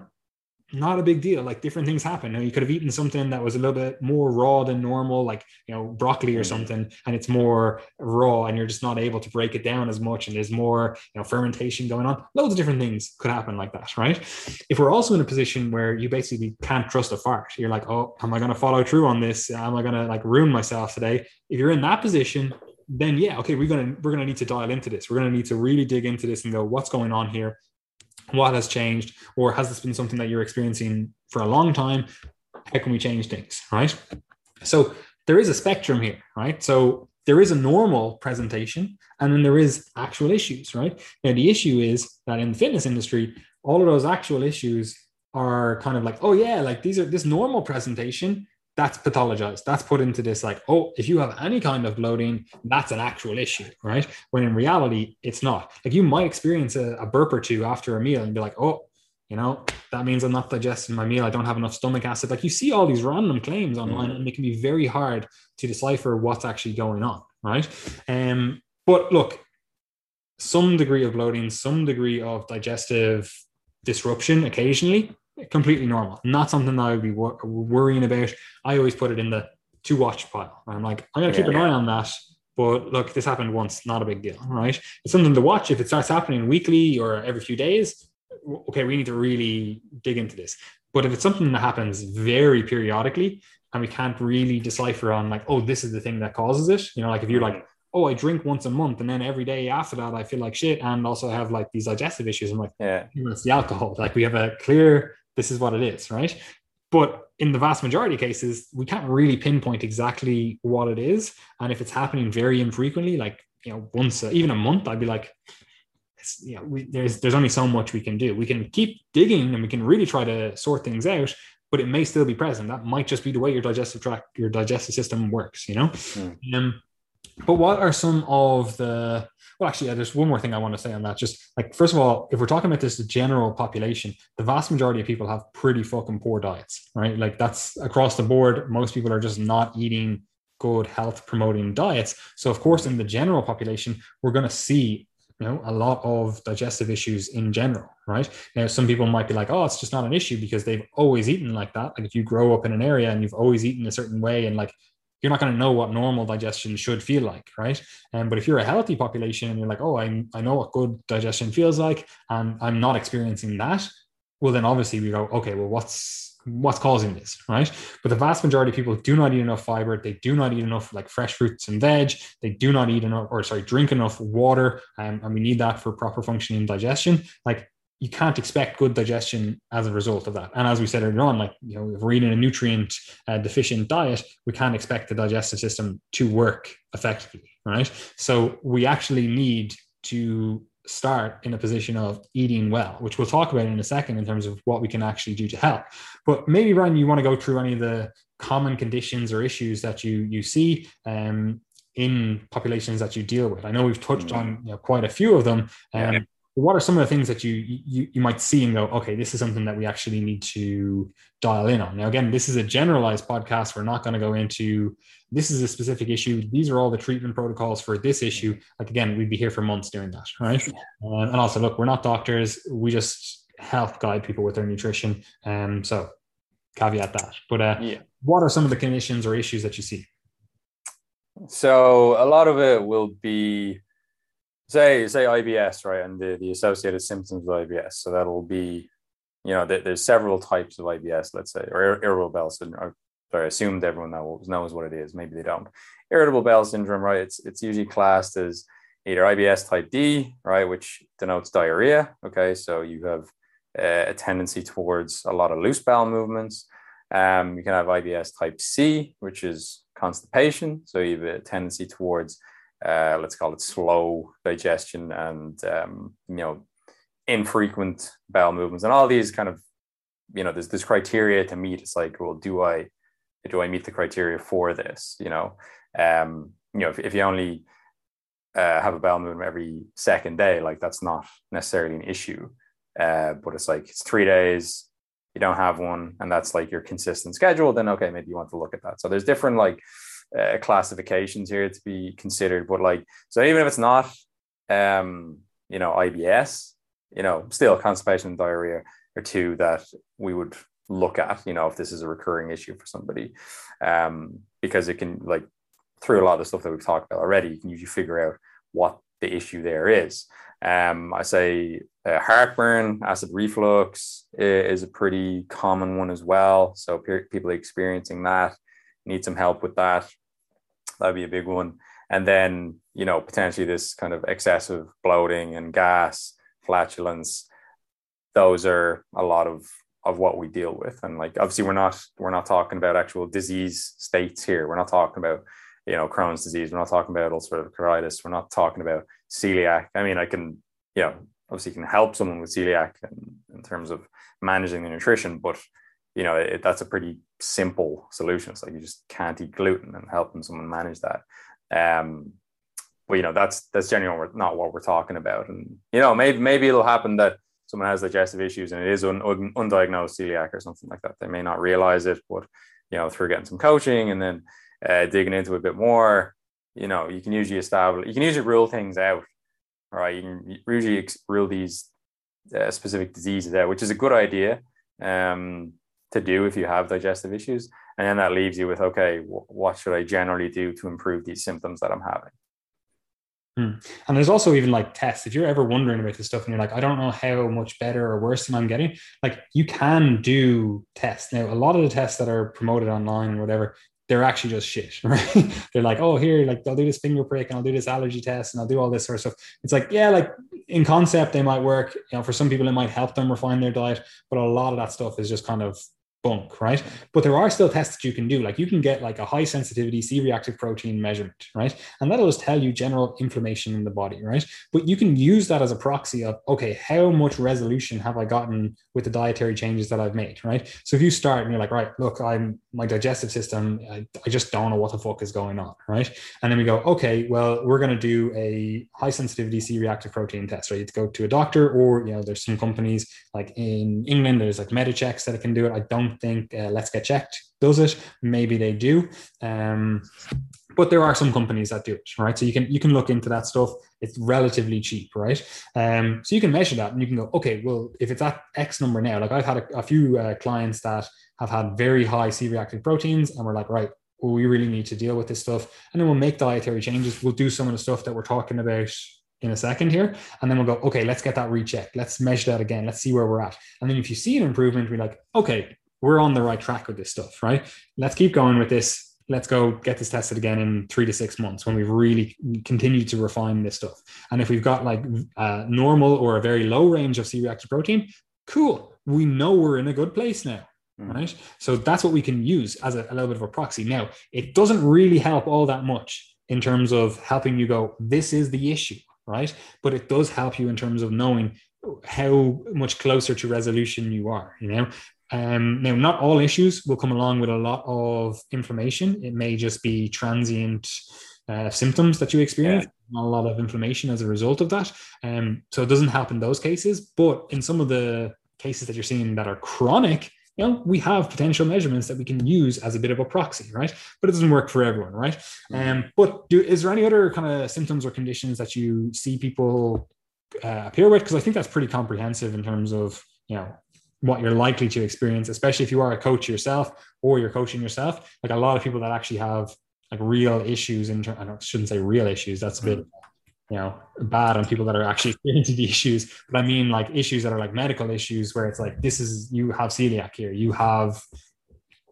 not a big deal. Like different things happen. You know, you could have eaten something that was a little bit more raw than normal, like, you know, broccoli or something, and it's more raw and you're just not able to break it down as much. And there's more, you know, fermentation going on. Loads of different things could happen like that, right? If we're also in a position where you basically can't trust a fart, you're like, oh, am I going to follow through on this? Am I going to like ruin myself today? If you're in that position, then yeah, okay, we're going to need to dial into this. We're going to need to really dig into this and go, what's going on here? What has changed? Or has this been something that you're experiencing for a long time? How can we change things, right? So there is a spectrum here, right? So there is a normal presentation and then there is actual issues, right? Now, the issue is that in the fitness industry, all of those actual issues are kind of like, oh yeah, like these are this normal presentation that's pathologized. That's put into this like, oh, if you have any kind of bloating, that's an actual issue, right? When in reality, it's not. Like you might experience a burp or two after a meal and be like, oh, you know, that means I'm not digesting my meal. I don't have enough stomach acid. Like you see all these random claims online and it can be very hard to decipher what's actually going on, right? But look, some degree of bloating, some degree of digestive disruption occasionally, completely normal, not something that I would be worrying about. I always put it in the to watch pile. I'm like, I'm going to keep an eye on that. But look, this happened once, not a big deal, right? It's something to watch. If it starts happening weekly or every few days, okay, we need to really dig into this. But if it's something that happens very periodically and we can't really decipher on like, oh, this is the thing that causes it, you know, like if you're like, oh, I drink once a month and then every day after that I feel like shit and also have like these digestive issues, I'm like, yeah, it's the alcohol. Like we have a clear, this is what it is, right? But in the vast majority of cases, we can't really pinpoint exactly what it is. And if it's happening very infrequently, like, you know, once, even a month, I'd be like, you know, there's only so much we can do. We can keep digging and we can really try to sort things out, but it may still be present. That might just be the way your digestive system works, you know? But what are some of the, well, actually, yeah, there's one more thing I want to say on that. Just like, first of all, if we're talking about this general population, the vast majority of people have pretty fucking poor diets, right? Like that's across the board. Most people are just not eating good health promoting diets. So of course, in the general population, we're going to see, you know, a lot of digestive issues in general, right? Now, some people might be like, oh, it's just not an issue because they've always eaten like that. Like if you grow up in an area and you've always eaten a certain way and like, you're not going to know what normal digestion should feel like, right? But if you're a healthy population and you're like, oh, I know what good digestion feels like, and I'm not experiencing that, well, then obviously we go, okay, well, what's causing this, right? But the vast majority of people do not eat enough fiber. They do not eat enough like fresh fruits and veg. They do not eat enough, or sorry, drink enough water, and we need that for proper functioning digestion. Like, you can't expect good digestion as a result of that. And as we said earlier on, like, you know, if we're eating a nutrient deficient diet, we can't expect the digestive system to work effectively, right? So we actually need to start in a position of eating well, which we'll talk about in a second in terms of what we can actually do to help. But maybe, Brian, you want to go through any of the common conditions or issues that you see in populations that you deal with. I know we've touched on, you know, quite a few of them. What are some of the things that you might see and go, okay, this is something that we actually need to dial in on? Now, again, this is a generalized podcast. We're not going to go into, this is a specific issue. These are all the treatment protocols for this issue. Like, again, we'd be here for months doing that, right? And also, look, we're not doctors. We just help guide people with their nutrition. So caveat that. But what are some of the conditions or issues that you see? So a lot of it will be, Say IBS, right, and the associated symptoms of IBS. So that'll be, you know, there's several types of IBS, let's say, or irritable bowel syndrome. I assumed everyone knows what it is. Maybe they don't. Irritable bowel syndrome, right? It's usually classed as either IBS type D, right, which denotes diarrhea. Okay, so you have a tendency towards a lot of loose bowel movements. You can have IBS type C, which is constipation. So you have a tendency towards let's call it slow digestion and, you know, infrequent bowel movements and all these kind of, you know, there's this criteria to meet. It's like, well, do I meet the criteria for this? You know, if you only have a bowel movement every second day, like that's not necessarily an issue. But it's like, it's 3 days, you don't have one, and that's like your consistent schedule, then okay, maybe you want to look at that. So there's different like classifications here to be considered, but like, so even if it's not, you know, IBS, you know, still constipation and diarrhea are two that we would look at, you know, if this is a recurring issue for somebody, because it can, like, through a lot of the stuff that we've talked about already, you can usually figure out what the issue there is. I say heartburn, acid reflux is a pretty common one as well. So people experiencing that need some help with that. That'd be a big one. And then, you know, potentially this kind of excessive bloating and gas, flatulence. Those are a lot of what we deal with. And like, obviously we're not talking about actual disease states here. We're not talking about, you know, Crohn's disease. We're not talking about ulcerative colitis. We're not talking about celiac. I mean, I can, you know, obviously can help someone with celiac in terms of managing the nutrition, but, you know, that's a pretty simple solution. It's like, you just can't eat gluten, and helping someone manage that. But, you know, that's generally not what we're talking about. And, you know, maybe it'll happen that someone has digestive issues and it is undiagnosed celiac or something like that. They may not realize it, but, you know, through getting some coaching and then digging into it a bit more, you know, you can usually rule things out. All right. You can usually rule these specific diseases out, which is a good idea to do if you have digestive issues. And then that leaves you with, okay, what should I generally do to improve these symptoms that I'm having? And there's also even like tests. If you're ever wondering about this stuff and you're like, I don't know how much better or worse than I'm getting, like, you can do tests. Now, a lot of the tests that are promoted online or whatever, they're actually just shit, right? They're like, oh, here, like, I'll do this finger prick and I'll do this allergy test and I'll do all this sort of stuff. It's like, yeah, like in concept, they might work. You know, for some people, it might help them refine their diet, but a lot of that stuff is just kind of bunk, right? But there are still tests that you can do. Like, you can get like a high sensitivity C-reactive protein measurement, right? And that'll just tell you general inflammation in the body, right? But you can use that as a proxy of, okay, how much resolution have I gotten with the dietary changes that I've made, right? So if you start and you're like, right, look, my digestive system, I just don't know what the fuck is going on, right? And then we go, okay, well, we're going to do a high sensitivity C-reactive protein test, right? You have to go to a doctor, or, you know, there's some companies like in England, there's like MediChex that can do it. I don't think Let's Get Checked does it. Maybe they do. But there are some companies that do it, right? So you can look into that stuff. It's relatively cheap, right? So you can measure that and you can go, okay, well, if it's at X number now, like I've had a few clients that have had very high C-reactive proteins and we're like, right, well, we really need to deal with this stuff. And then we'll make dietary changes. We'll do some of the stuff that we're talking about in a second here. And then we'll go, okay, let's get that rechecked. Let's measure that again. Let's see where we're at. And then if you see an improvement, we're like, okay, we're on the right track with this stuff, right? Let's keep going with this. Let's go get this tested again in 3 to 6 months when we've really continued to refine this stuff. And if we've got like a normal or a very low range of C-reactive protein, cool. We know we're in a good place now, right? So that's what we can use as a little bit of a proxy. Now, it doesn't really help all that much in terms of helping you go, this is the issue, right? But it does help you in terms of knowing how much closer to resolution you are, you know? Now, not all issues will come along with a lot of inflammation. It may just be transient symptoms that you experience, not a lot of inflammation as a result of that. So it doesn't help in those cases. But in some of the cases that you're seeing that are chronic, you know, we have potential measurements that we can use as a bit of a proxy, right? But it doesn't work for everyone, right? But is there any other kind of symptoms or conditions that you see people appear with? Because I think that's pretty comprehensive in terms of, you know, what you're likely to experience, especially if you are a coach yourself or you're coaching yourself. Like a lot of people that actually have like real issues I shouldn't say real issues. That's a bit, you know, bad on people that are actually into the issues, but I mean like issues that are like medical issues where it's like, you have celiac here, you have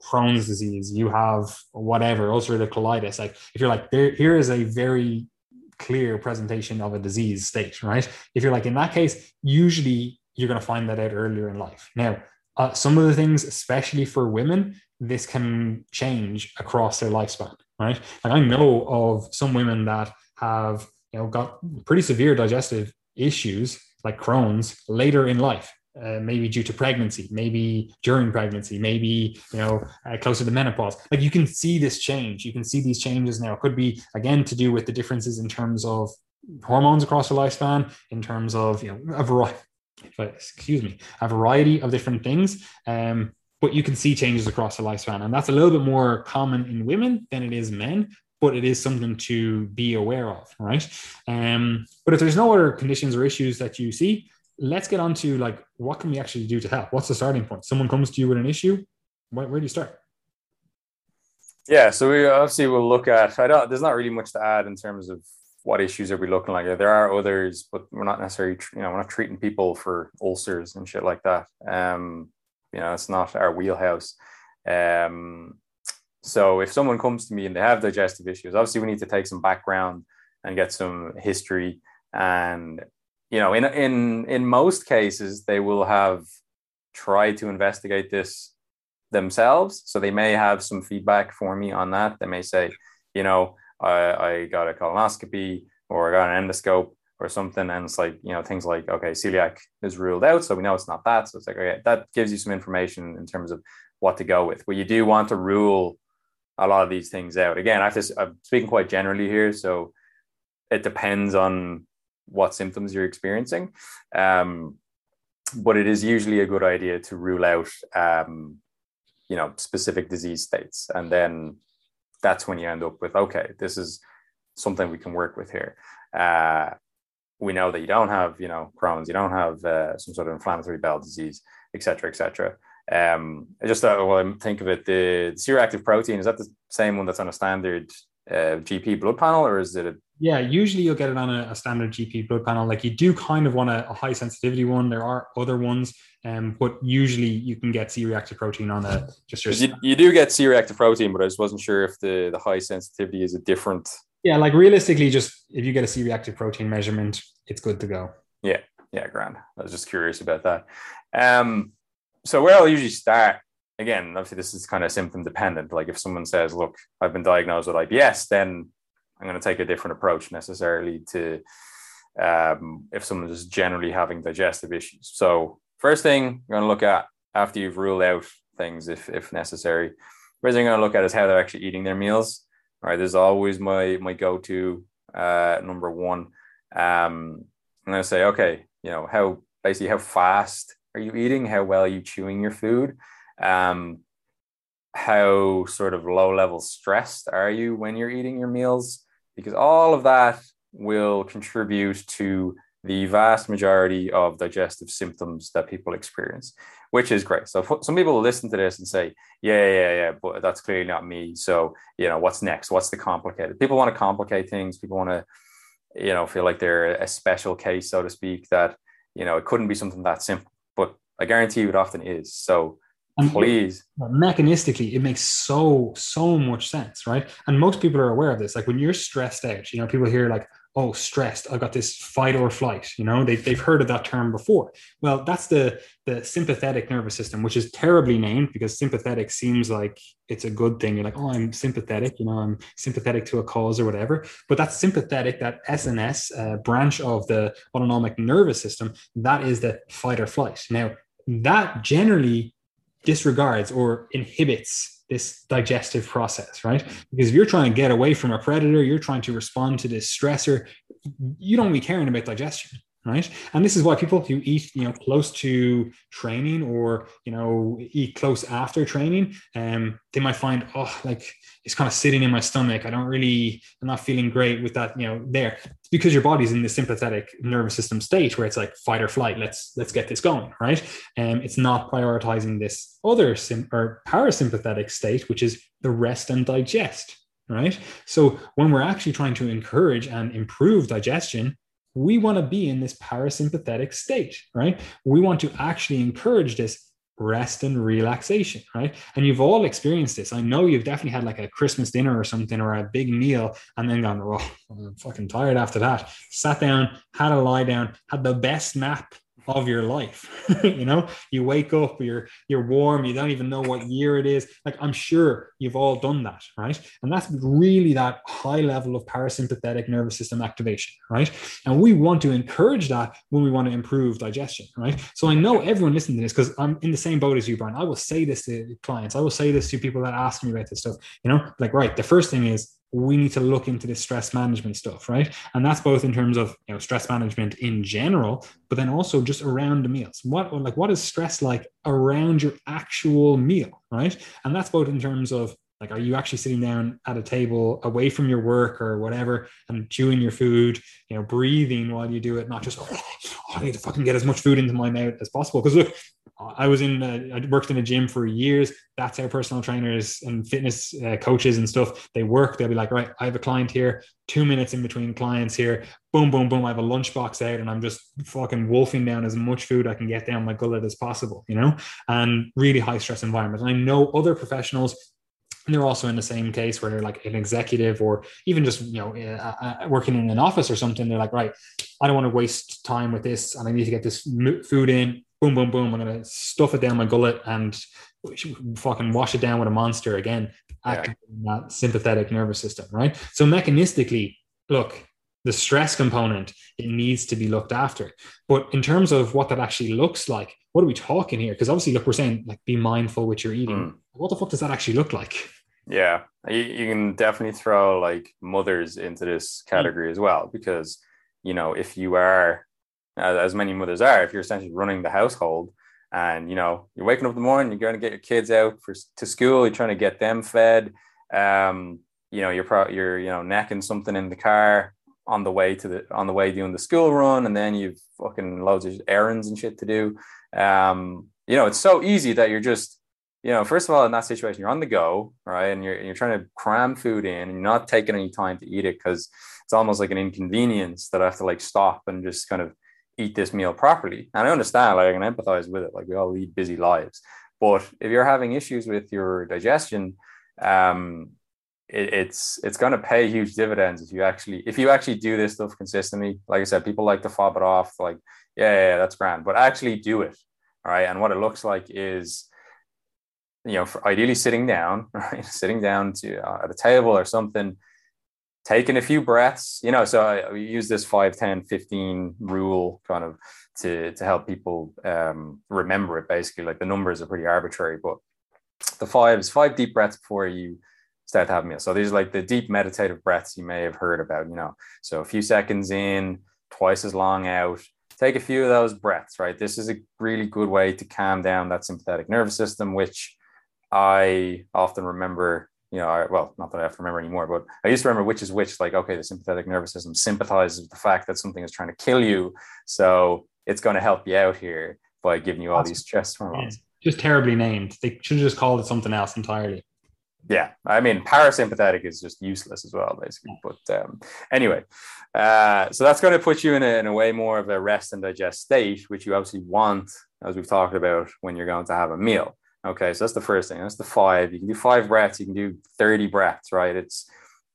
Crohn's disease, you have whatever, ulcerative colitis. Like if you're like, here is a very clear presentation of a disease state, right? If you're like, in that case, usually you're going to find that out earlier in life. Now, some of the things, especially for women, this can change across their lifespan, right? Like I know of some women that have, you know, got pretty severe digestive issues like Crohn's later in life, maybe due to pregnancy, maybe during pregnancy, maybe, you know, closer to menopause. Like, you can see this change. You can see these changes now. It could be, again, to do with the differences in terms of hormones across the lifespan, in terms of, you know, a variety of different things. But you can see changes across the lifespan. And that's a little bit more common in women than it is men, but it is something to be aware of, right? But if there's no other conditions or issues that you see, let's get on to, like, what can we actually do to help? What's the starting point? Someone comes to you with an issue, where do you start? Yeah, so we obviously will look at, there's not really much to add in terms of what issues are we looking like. There are others, but we're not necessarily, you know, we're not treating people for ulcers and shit like that. You know, it's not our wheelhouse. So if someone comes to me and they have digestive issues, obviously we need to take some background and get some history. And, you know, in most cases, they will have tried to investigate this themselves. So they may have some feedback for me on that. They may say, you know, I got a colonoscopy or I got an endoscope or something. And it's like, you know, things like, okay, celiac is ruled out. So we know it's not that. So it's like, okay, that gives you some information in terms of what to go with. But you do want to rule a lot of these things out. Again, I'm speaking quite generally here. So it depends on what symptoms you're experiencing. But it is usually a good idea to rule out, you know, specific disease states. And then that's when you end up with, okay, this is something we can work with here. We know that you don't have, you know, Crohn's, you don't have some sort of inflammatory bowel disease, et cetera, et cetera. I think of it, the C-reactive protein, is that the same one that's on a standard GP blood panel, or is it a... Yeah, usually you'll get it on a standard GP blood panel. Like, you do kind of want a high sensitivity one. There are other ones, but usually you can get C-reactive protein on a... You do get C-reactive protein, but I just wasn't sure if the high sensitivity is a different... Yeah, like realistically, just if you get a C-reactive protein measurement, it's good to go. Yeah, grand. I was just curious about that. So where I'll usually start, again, obviously this is kind of symptom dependent. Like if someone says, look, I've been diagnosed with IBS, then I'm going to take a different approach necessarily to if someone's just generally having digestive issues. So first thing you're going to look at after you've ruled out things, if necessary, first thing you're going to look at is how they're actually eating their meals. All right, this is always my go-to number one. I'm going to say, okay, you know, how fast are you eating? How well are you chewing your food? How sort of low-level stressed are you when you're eating your meals? Because all of that will contribute to the vast majority of digestive symptoms that people experience, which is great. So some people listen to this and say, yeah, but that's clearly not me. So, you know, what's next? What's the complicated? People want to complicate things. People want to, you know, feel like they're a special case, so to speak, that, you know, it couldn't be something that simple, but I guarantee you it often is. So please. Mechanistically, it makes so much sense, right? And most people are aware of this. Like when you're stressed out, you know, people hear like, oh, stressed, I've got this fight or flight, you know, they've heard of that term before. Well, that's the sympathetic nervous system, which is terribly named because sympathetic seems like it's a good thing. You're like, oh, I'm sympathetic, you know, I'm sympathetic to a cause or whatever. But that's sympathetic, that SNS branch of the autonomic nervous system, that is the fight or flight. Now, that generally disregards or inhibits this digestive process, right? Because if you're trying to get away from a predator, you're trying to respond to this stressor, you don't be caring about digestion, right? And this is why people who eat, you know, close to training or, you know, eat close after training, they might find, oh, like it's kind of sitting in my stomach. I'm not feeling great with that, you know, there. It's because your body's in the sympathetic nervous system state where it's like fight or flight. Let's get this going, right? And it's not prioritizing this other parasympathetic state, which is the rest and digest, right? So when we're actually trying to encourage and improve digestion, we want to be in this parasympathetic state, right? We want to actually encourage this rest and relaxation, right? And you've all experienced this. I know you've definitely had like a Christmas dinner or something or a big meal and then gone, oh, I'm fucking tired after that. Sat down, had a lie down, had the best nap of your life. You know, you wake up, you're warm, you don't even know what year it is. Like, I'm sure you've all done that, right? And that's really that high level of parasympathetic nervous system activation, right? And we want to encourage that when we want to improve digestion, right? So I know everyone listening to this, because I'm in the same boat as you, Brian. I will say this to clients. I will say this to people that ask me about this stuff, you know, like, right, the first thing is, we need to look into this stress management stuff, right? And that's both in terms of, you know, stress management in general, but then also just around the meals. What is stress like around your actual meal, right? And that's both in terms of, like, are you actually sitting down at a table away from your work or whatever and chewing your food, you know, breathing while you do it, not just, oh, I need to fucking get as much food into my mouth as possible. Because look, I worked in a gym for years. That's how personal trainers and fitness coaches and stuff, they work. They'll be like, right, I have a client here, 2 minutes in between clients here, boom, boom, boom. I have a lunchbox out and I'm just fucking wolfing down as much food I can get down my gullet as possible, you know, and really high stress environment. And I know other professionals, and they're also in the same case where they're like an executive or even just, you know, working in an office or something. They're like, right, I don't want to waste time with this and I need to get this food in. Boom, boom, boom. I'm going to stuff it down my gullet and fucking wash it down with a monster again, activating that sympathetic nervous system, right? So mechanistically, look, the stress component, it needs to be looked after. But in terms of what that actually looks like, what are we talking here? Because obviously, look, we're saying, like, be mindful what you're eating. What the fuck does that actually look like? Yeah, you can definitely throw, like, mothers into this category as well, because, you know, if you are, as many mothers are, if you're essentially running the household and, you know, you're waking up in the morning, you're going to get your kids out to school, you're trying to get them fed, you know, you're you know, necking something in the car on the way doing the school run, and then you've fucking loads of errands and shit to do. You know, it's so easy that you're just, you know, first of all, in that situation, you're on the go, right? And you're trying to cram food in and you're not taking any time to eat it, because it's almost like an inconvenience that I have to, like, stop and just kind of eat this meal properly. And I understand, like, I can empathize with it. Like, we all lead busy lives. But if you're having issues with your digestion, it's going to pay huge dividends if you actually do this stuff consistently. Like I said, people like to fob it off, like, yeah, that's grand, but actually do it. All right. And what it looks like is, you know, ideally sitting down, right? Sitting down at a table or something, taking a few breaths, you know. So I use this 5, 10, 15 rule kind of to help people remember it, basically. Like, the numbers are pretty arbitrary, but the 5 is 5 deep breaths before you start to have a meal. So these are, like, the deep meditative breaths you may have heard about, you know. So a few seconds in, twice as long out. Take a few of those breaths, right? This is a really good way to calm down that sympathetic nervous system, which I often remember, you know, well, not that I have to remember anymore, but I used to remember which is which. Like, okay, the sympathetic nervous system sympathizes with the fact that something is trying to kill you. So it's going to help you out here by giving you all these stress hormones. Just terribly named. They should have just called it something else entirely. Yeah. I mean, parasympathetic is just useless as well, basically. But anyway, so that's going to put you in a way more of a rest and digest state, which you obviously want, as we've talked about, when you're going to have a meal. Okay, so that's the first thing. That's the 5. You can do 5 breaths. You can do 30 breaths, right?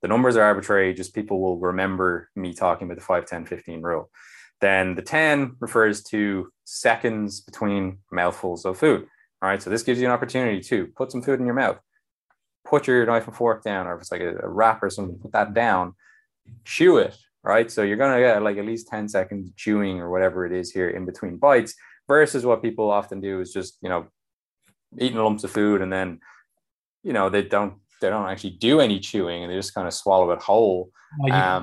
The numbers are arbitrary. Just people will remember me talking about the 5, 10, 15 rule. Then the 10 refers to seconds between mouthfuls of food. All right, so this gives you an opportunity to put some food in your mouth. Put your knife and fork down, or if it's like a wrap or something, put that down. Chew it, right? So you're going to get, like, at least 10 seconds chewing or whatever it is here in between bites, versus what people often do is just, you know, eating lumps of food, and then, you know, they don't actually do any chewing and they just kind of swallow it whole. I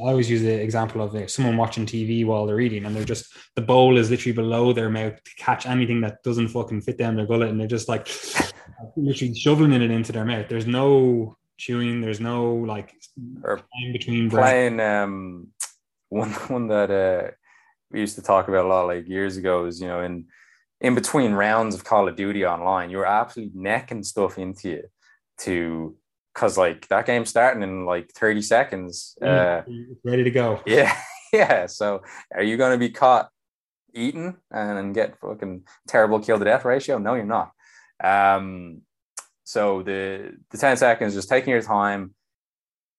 always use the example of someone watching TV while they're eating, and they're just, the bowl is literally below their mouth to catch anything that doesn't fucking fit down their gullet, and they're just like literally shoveling it into their mouth. There's no chewing, there's no, like, or time between playing. One that we used to talk about a lot, like, years ago, is, you know, in between rounds of Call of Duty online, you were absolutely necking stuff into you because, like, that game's starting in, like, 30 seconds. Ready to go. Yeah. Yeah. So are you going to be caught eating and get fucking terrible kill to death ratio? No, you're not. So the 10 seconds, just taking your time.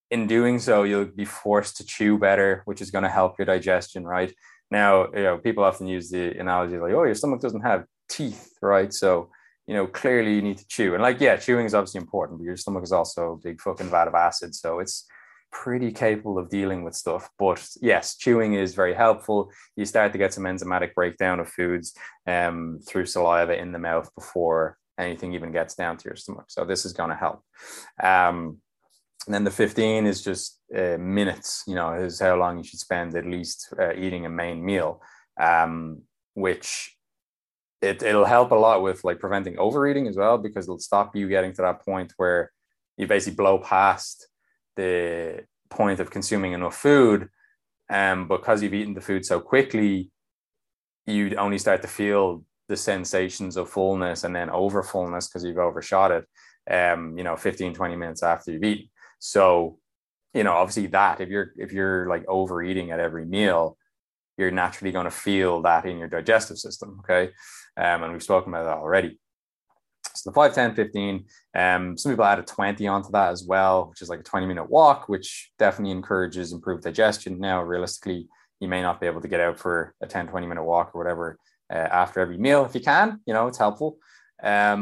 In doing so, you'll be forced to chew better, which is going to help your digestion, right? Now, you know, people often use the analogy like, oh, your stomach doesn't have teeth, right? So, you know, clearly you need to chew. And like, yeah, chewing is obviously important, but your stomach is also a big fucking vat of acid. So it's pretty capable of dealing with stuff. But yes, chewing is very helpful. You start to get some enzymatic breakdown of foods through saliva in the mouth before anything even gets down to your stomach. So this is going to help. And then the 15 is just minutes, you know, is how long you should spend at least eating a main meal, which it'll help a lot with like preventing overeating as well, because it'll stop you getting to that point where you basically blow past the point of consuming enough food. Because you've eaten the food so quickly, you'd only start to feel the sensations of fullness and then over fullness because you've overshot it, you know, 15, 20 minutes after you've eaten. So, you know, obviously that if you're like overeating at every meal, you're naturally going to feel that in your digestive system. Okay. And we've spoken about that already. So the 5, 10, 15, some people add a 20 onto that as well, which is like a 20-minute walk, which definitely encourages improved digestion. Now, realistically, you may not be able to get out for a 10, 20-minute walk or whatever after every meal. If you can, you know, it's helpful. But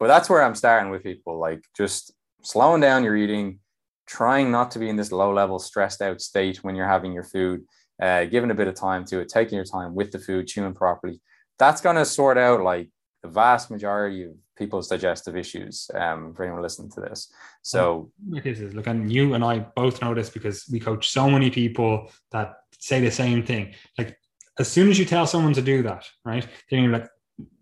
that's where I'm starting with people, like just slowing down your eating, trying not to be in this low-level stressed out state when you're having your food, giving a bit of time to it, taking your time with the food, chewing properly. That's going to sort out like the vast majority of people's digestive issues for anyone listening to this. So look, and you and I both know this because we coach so many people that say the same thing. Like, as soon as you tell someone to do that, right, then you're like,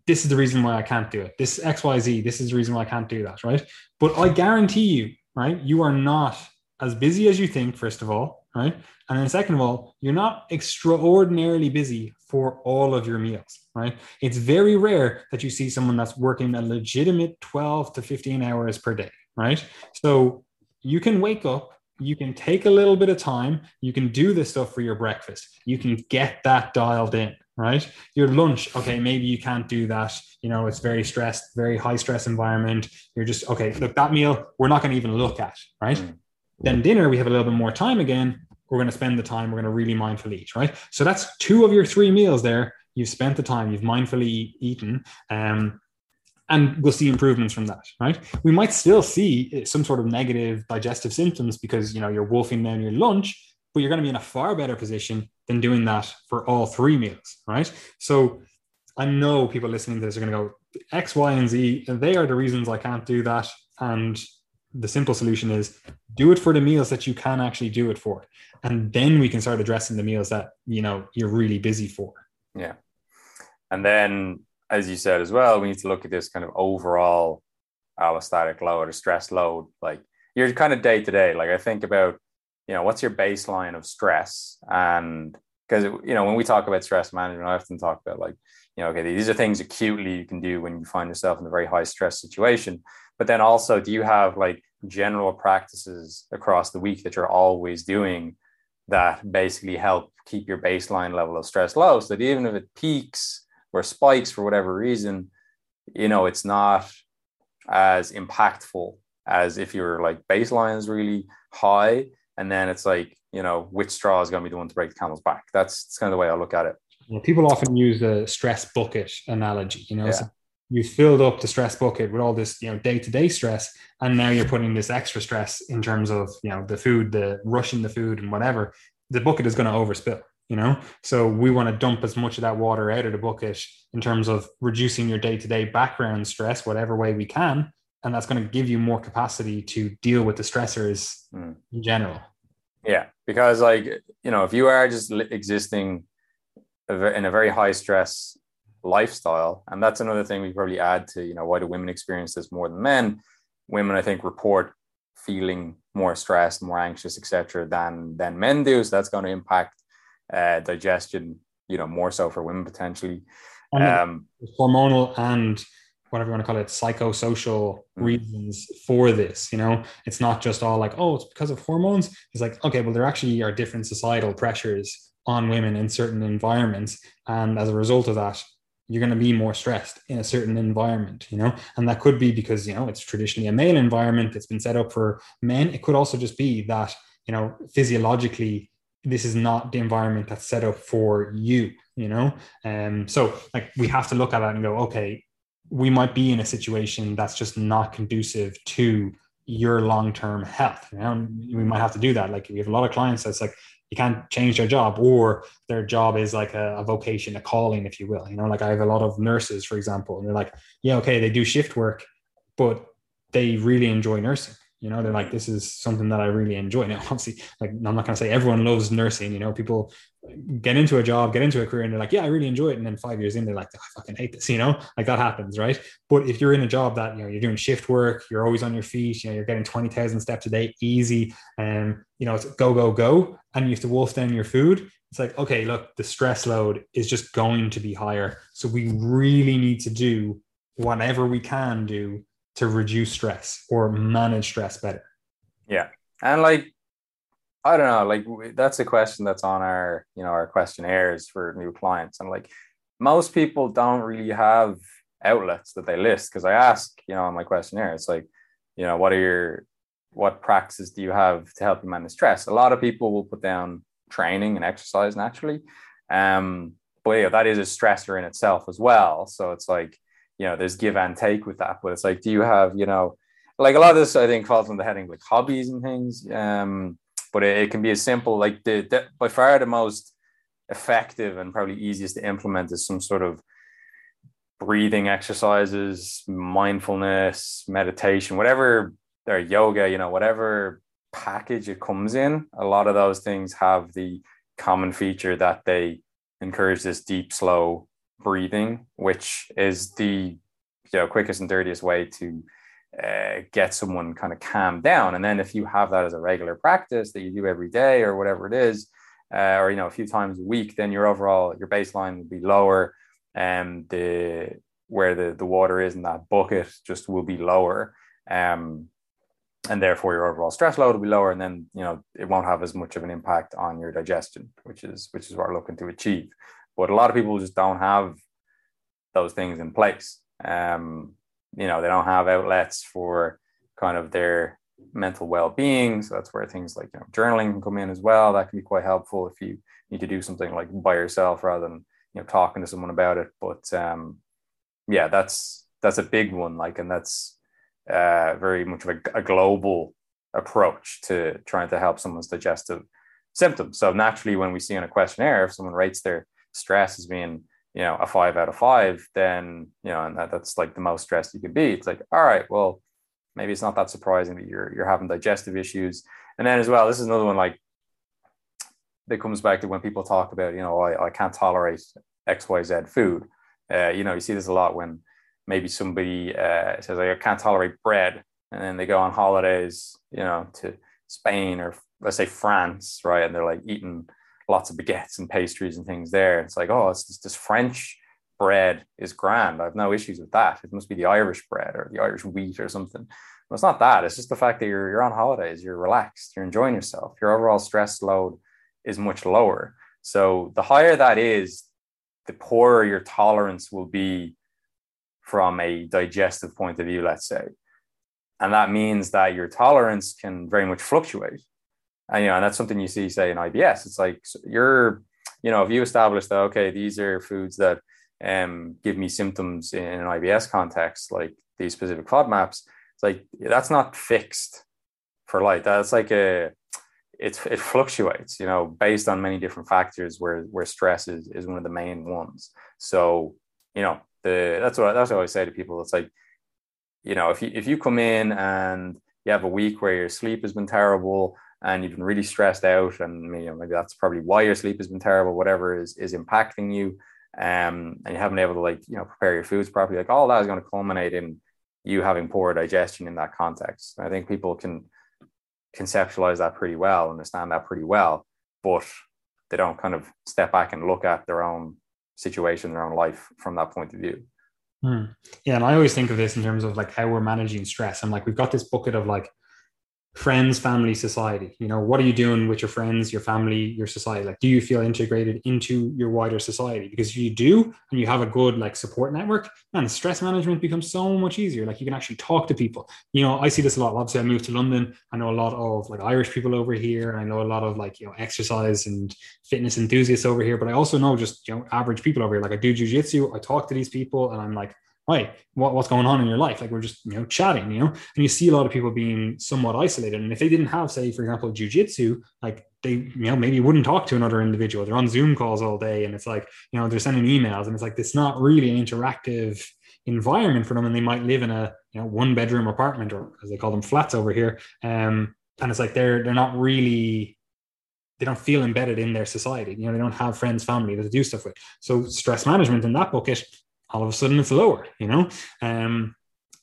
this is the reason why I can't do it. This XYZ, this is the reason why I can't do that, right? But I guarantee you, right, you are not as busy as you think, first of all, right? And then second of all, you're not extraordinarily busy for all of your meals, right? It's very rare that you see someone that's working a legitimate 12 to 15 hours per day, right? So you can wake up, you can take a little bit of time, you can do this stuff for your breakfast, you can get that dialed in, right? Your lunch, okay, maybe you can't do that. You know, it's very stressed, very high stress environment. You're just, okay, look, that meal, we're not going to even look at, right? Then dinner, we have a little bit more time again. We're going to spend the time, we're going to really mindfully eat, right? So that's 2 of your 3 meals there. You've spent the time, you've mindfully eaten, and we'll see improvements from that, right? We might still see some sort of negative digestive symptoms because, you know, you're wolfing down your lunch, but you're going to be in a far better position than doing that for all 3 meals, right? So I know people listening to this are going to go, X, Y, and Z, and they are the reasons I can't do that. And the simple solution is do it for the meals that you can actually do it for. And then we can start addressing the meals that, you know, you're really busy for. Yeah. And then, as you said as well, we need to look at this kind of overall allostatic load or stress load, like your kind of day to day. Like I think about, you know, what's your baseline of stress? And because, you know, when we talk about stress management, I often talk about like, you know, okay, these are things acutely you can do when you find yourself in a very high stress situation. But then also, do you have like general practices across the week that you're always doing that basically help keep your baseline level of stress low, so that even if it peaks or spikes for whatever reason, you know, it's not as impactful as if your like baseline is really high. And then it's like, you know, which straw is going to be the one to break the camel's back? That's kind of the way I look at it. Well, people often use the stress bucket analogy, you know, yeah. So you filled up the stress bucket with all this, you know, day-to-day stress. And now you're putting this extra stress in terms of, you know, the food, the rushing the food and whatever, the bucket is going to overspill. You know, so we want to dump as much of that water out of the bucket in terms of reducing your day-to-day background stress, whatever way we can. And that's going to give you more capacity to deal with the stressors in general. Yeah, because like, you know, if you are just existing in a very high stress lifestyle, and that's another thing we probably add to, you know, why do women experience this more than men? Women, I think, report feeling more stressed, more anxious, etc., than men do. So that's going to impact digestion, you know, more so for women potentially. Hormonal and whatever you want to call it, psychosocial reasons for this, you know. It's not just all like, oh, it's because of hormones. It's like, okay, well, there actually are different societal pressures on women in certain environments. And as a result of that, you're going to be more stressed in a certain environment, you know, and that could be because, you know, it's traditionally a male environment that's been set up for men. It could also just be that, you know, physiologically, this is not the environment that's set up for you, you know? So like we have to look at that and go, okay, we might be in a situation that's just not conducive to your long-term health. You know, we might have to do that. Like we have a lot of clients that's like, you can't change their job, or their job is like a vocation, a calling, if you will, you know, like I have a lot of nurses, for example, and they're like, yeah, okay, they do shift work, but they really enjoy nursing. You know, they're like, this is something that I really enjoy. Now, obviously, like, I'm not going to say everyone loves nursing, you know, people get into a job, get into a career, and they're like, yeah, I really enjoy it. And then 5 years in, they're like, oh, I fucking hate this, you know, like that happens, right? But if you're in a job that, you know, you're doing shift work, you're always on your feet, you know, you're getting 20,000 steps a day, easy. And, you know, it's go, go, go. And you have to wolf down your food. It's like, okay, look, the stress load is just going to be higher. So we really need to do whatever we can do to reduce stress or manage stress better. Yeah. And like, I don't know, like that's a question that's on our, you know, our questionnaires for new clients. And like most people don't really have outlets that they list. Cause I ask, you know, on my questionnaire, it's like, you know, what practices do you have to help you manage stress? A lot of people will put down training and exercise naturally. But yeah, that is a stressor in itself as well. So it's like, you know, there's give and take with that, but it's like, do you have, you know, like a lot of this, I think falls on the heading, like hobbies and things. But it can be as simple, like the by far the most effective and probably easiest to implement is some sort of breathing exercises, mindfulness, meditation, whatever, or yoga, you know, whatever package it comes in. A lot of those things have the common feature that they encourage this deep, slow breathing, which is the, you know, quickest and dirtiest way to get someone kind of calmed down. And then if you have that as a regular practice that you do every day or whatever it is, or, you know, a few times a week, then your overall, your baseline will be lower, and where the water is in that bucket just will be lower. And therefore your overall stress load will be lower. And then, you know, it won't have as much of an impact on your digestion, which is what we're looking to achieve. But a lot of people just don't have those things in place. You know, they don't have outlets for kind of their mental well-being. So that's where things like, you know, journaling can come in as well. That can be quite helpful if you need to do something like by yourself rather than, you know, talking to someone about it. But yeah, that's a big one. Like, and that's very much of a global approach to trying to help someone's digestive symptoms. So naturally, when we see on a questionnaire, if someone rates their stress as being, you know, a 5 out of 5, then, you know, and that's like the most stressed you could be. It's like, all right, well, maybe it's not that surprising that you're having digestive issues. And then as well, this is another one, like, that comes back to when people talk about, you know, I can't tolerate XYZ food. You know, you see this a lot when maybe somebody says, like, I can't tolerate bread, and then they go on holidays, you know, to Spain or let's say France, right? And they're like eating lots of baguettes and pastries and things there. It's like, oh, it's this French bread is grand. I have no issues with that. It must be the Irish bread or the Irish wheat or something. Well, it's not that. It's just the fact that you're on holidays, you're relaxed, you're enjoying yourself. Your overall stress load is much lower. So the higher that is, the poorer your tolerance will be from a digestive point of view, let's say. And that means that your tolerance can very much fluctuate. And, you know, and that's something you see, say, in IBS. It's like you're, you know, if you establish that, okay, these are foods that give me symptoms in an IBS context, like these specific FODMAPs, it's like that's not fixed for life. That's like it fluctuates, you know, based on many different factors where stress is one of the main ones. So, you know, that's what I always say to people. It's like, you know, if you come in and you have a week where your sleep has been terrible, and you've been really stressed out, and, you know, maybe that's probably why your sleep has been terrible, whatever is impacting you, and you haven't been able to, like, you know, prepare your foods properly, like all that is going to culminate in you having poor digestion in that context. I think people can conceptualize that pretty well, understand that pretty well, but they don't kind of step back and look at their own situation, their own life from that point of view. Yeah, and I always think of this in terms of like how we're managing stress. I'm like, we've got this bucket of like friends, family, society. You know, what are you doing with your friends, your family, your society? Like, do you feel integrated into your wider society? Because if you do, and you have a good like support network, man, stress management becomes so much easier. Like, you can actually talk to people. You know, I see this a lot. Obviously I moved to London. I know a lot of like Irish people over here. I know a lot of like, you know, exercise and fitness enthusiasts over here, but I also know just, you know, average people over here. Like, I do jiu-jitsu, I talk to these people, and I'm like, right, what's going on in your life? Like, we're just, you know, chatting, you know, and you see a lot of people being somewhat isolated. And if they didn't have, say, for example, jiu-jitsu, like they, you know, maybe wouldn't talk to another individual. They're on Zoom calls all day. And it's like, you know, they're sending emails, and it's like, it's not really an interactive environment for them. And they might live in a, you know, one bedroom apartment, or as they call them, flats over here. And it's like, they're not really, they don't feel embedded in their society. You know, they don't have friends, family that they do stuff with. So stress management in that bucket, all of a sudden it's lower, you know? Then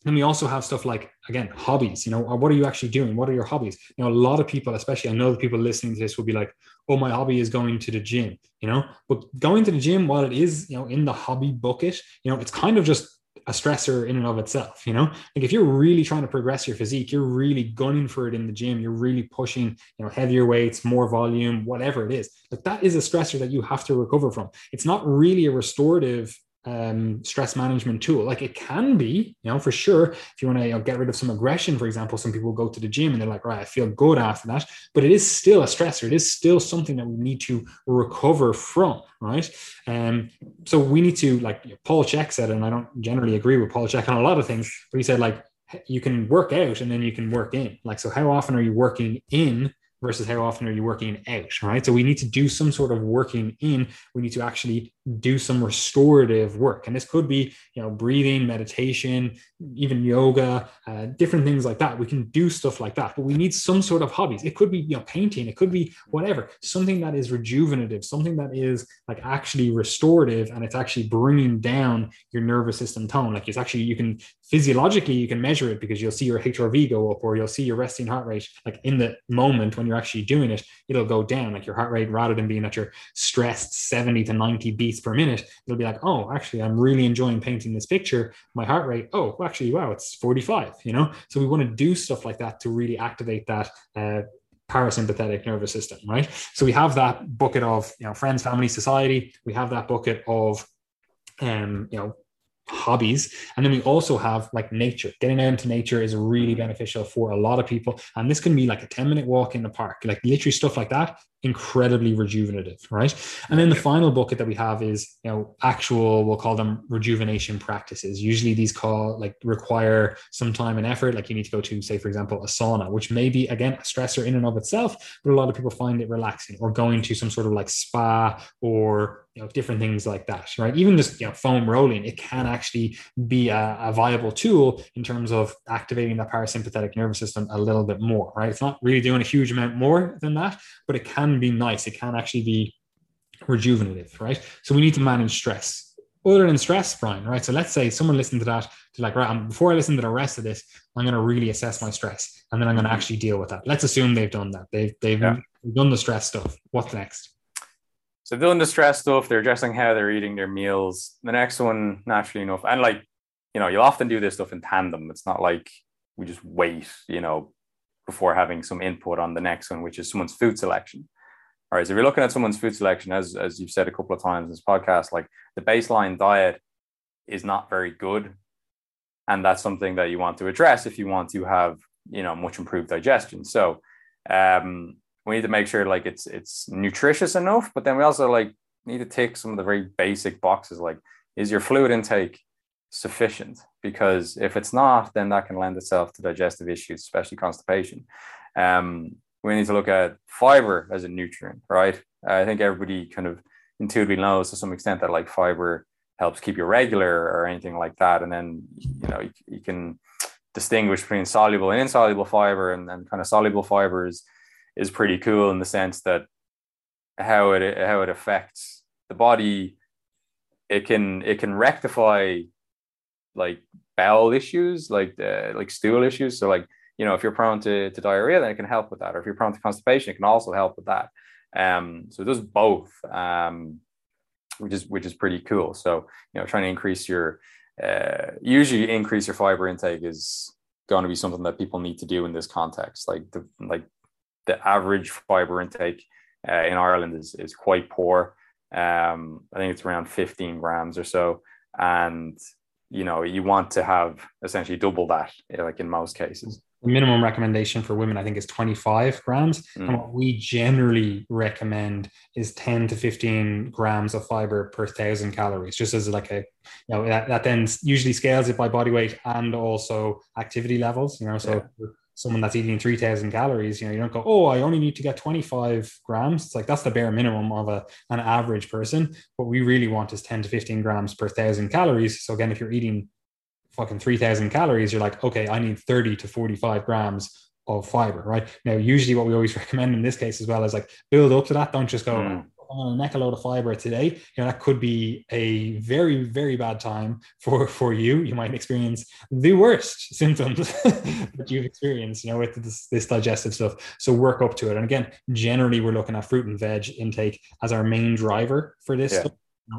we also have stuff like, again, hobbies, you know, what are you actually doing? What are your hobbies? You know, a lot of people, especially, I know the people listening to this will be like, oh, my hobby is going to the gym, you know, but going to the gym, while it is, you know, in the hobby bucket, you know, it's kind of just a stressor in and of itself, you know, like if you're really trying to progress your physique, you're really gunning for it in the gym, you're really pushing, you know, heavier weights, more volume, whatever it is, like that is a stressor that you have to recover from. It's not really a restorative stress management tool. Like it can be, you know, for sure, if you want to, you know, get rid of some aggression, for example. Some people go to the gym and they're like, right, I feel good after that, but it is still a stressor. It is still something that we need to recover from, right? So we need to, like Paul Check said, and I don't generally agree with Paul Check on a lot of things, but he said, like, you can work out and then you can work in. Like, so how often are you working in versus how often are you working out, right? So we need to do some sort of working in. We need to actually do some restorative work. And this could be, you know, breathing, meditation, even yoga, different things like that. We can do stuff like that, but we need some sort of hobbies. It could be, you know, painting, it could be whatever, something that is rejuvenative, something that is like actually restorative, and it's actually bringing down your nervous system tone. Like it's actually, you can physiologically, you can measure it, because you'll see your HRV go up, or you'll see your resting heart rate, like in the moment when you're actually doing it, it'll go down. Like your heart rate, rather than being at your stressed 70 to 90 beats per minute, it'll be like, oh, actually, I'm really enjoying painting this picture. My heart rate, oh, actually, wow, it's 45, you know? So we want to do stuff like that to really activate that parasympathetic nervous system, right? So we have that bucket of, you know, friends, family, society. We have that bucket of, you know, hobbies. And then we also have like nature. Getting out into nature is really beneficial for a lot of people. And this can be like a 10-minute walk in the park, like literally stuff like that. Incredibly rejuvenative, right? And then the final bucket that we have is, you know, actual, we'll call them rejuvenation practices. Usually these require some time and effort. Like you need to go to, say, for example, a sauna, which may be, again, a stressor in and of itself, but a lot of people find it relaxing, or going to some sort of like spa, or, you know, different things like that, right? Even just, you know, foam rolling, it can actually be a viable tool in terms of activating that parasympathetic nervous system a little bit more, right? It's not really doing a huge amount more than that, but it can be nice. It can actually be rejuvenative, right? So we need to manage stress. Other than stress, Brian, right? So let's say someone listened to that, they're like, right, before I listen to the rest of this, I'm going to really assess my stress, and then I'm going to actually deal with that. Let's assume they've done that. They've done the stress stuff. What's next? So they're doing the stress stuff. They're addressing how they're eating their meals. The next one, naturally enough, and like, you know, you'll often do this stuff in tandem. It's not like we just wait, you know, before having some input on the next one, which is someone's food selection. All right, so if you're looking at someone's food selection, as you've said a couple of times in this podcast, like the baseline diet is not very good. And that's something that you want to address if you want to have, you know, much improved digestion. So we need to make sure like it's nutritious enough, but then we also like need to tick some of the very basic boxes, like is your fluid intake sufficient? Because if it's not, then that can lend itself to digestive issues, especially constipation. We need to look at fiber as a nutrient, right? I think everybody kind of intuitively knows to some extent that like fiber helps keep you regular or anything like that. And then, you know, you can distinguish between soluble and insoluble fiber, and then kind of soluble fiber is pretty cool in the sense that how it affects the body. It can rectify like bowel issues, like stool issues. So like, you know, if you're prone to diarrhea, then it can help with that. Or if you're prone to constipation, it can also help with that. So it does both, which is pretty cool. So, you know, trying to increase your fiber intake is going to be something that people need to do in this context. Like the average fiber intake in Ireland is quite poor. I think it's around 15 grams or so. And, you know, you want to have essentially double that, like in most cases. The minimum recommendation for women, I think, is 25 grams. Mm. And what we generally recommend is 10 to 15 grams of fiber per 1,000 calories, just as like a, you know, that then usually scales it by body weight and also activity levels, you know, so yeah. Someone that's eating 3,000 calories, you know, you don't go, oh, I only need to get 25 grams. It's like, that's the bare minimum of an average person. What we really want is 10 to 15 grams per 1,000 calories. So again, if you're eating fucking 3,000 calories, you're like, okay, I need 30 to 45 grams of fiber, right? Now, usually what we always recommend in this case as well is like, build up to that. Don't just go, I'm going to neck a load of fiber today. You know, that could be a very, very bad time for you. You might experience the worst symptoms that you've experienced, you know, with this digestive stuff. So work up to it. And again, generally we're looking at fruit and veg intake as our main driver for this stuff.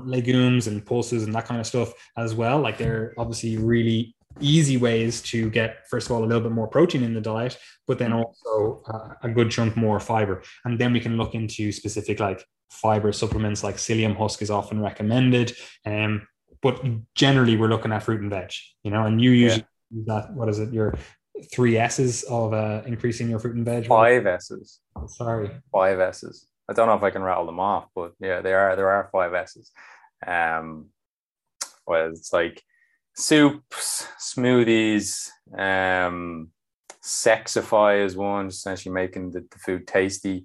Legumes and pulses and that kind of stuff as well. Like, they're obviously really easy ways to get, first of all, a little bit more protein in the diet, but then also a good chunk more fiber. And then we can look into specific like fiber supplements, like psyllium husk is often recommended. But generally we're looking at fruit and veg, you know, and you usually use that, what is it, your 3 S's of increasing your fruit and veg? 5 S's. Sorry. 5 S's. I don't know if I can rattle them off, but yeah, there are 5 S's. Well, it's like soups, smoothies, sexify is one, essentially making the food tasty.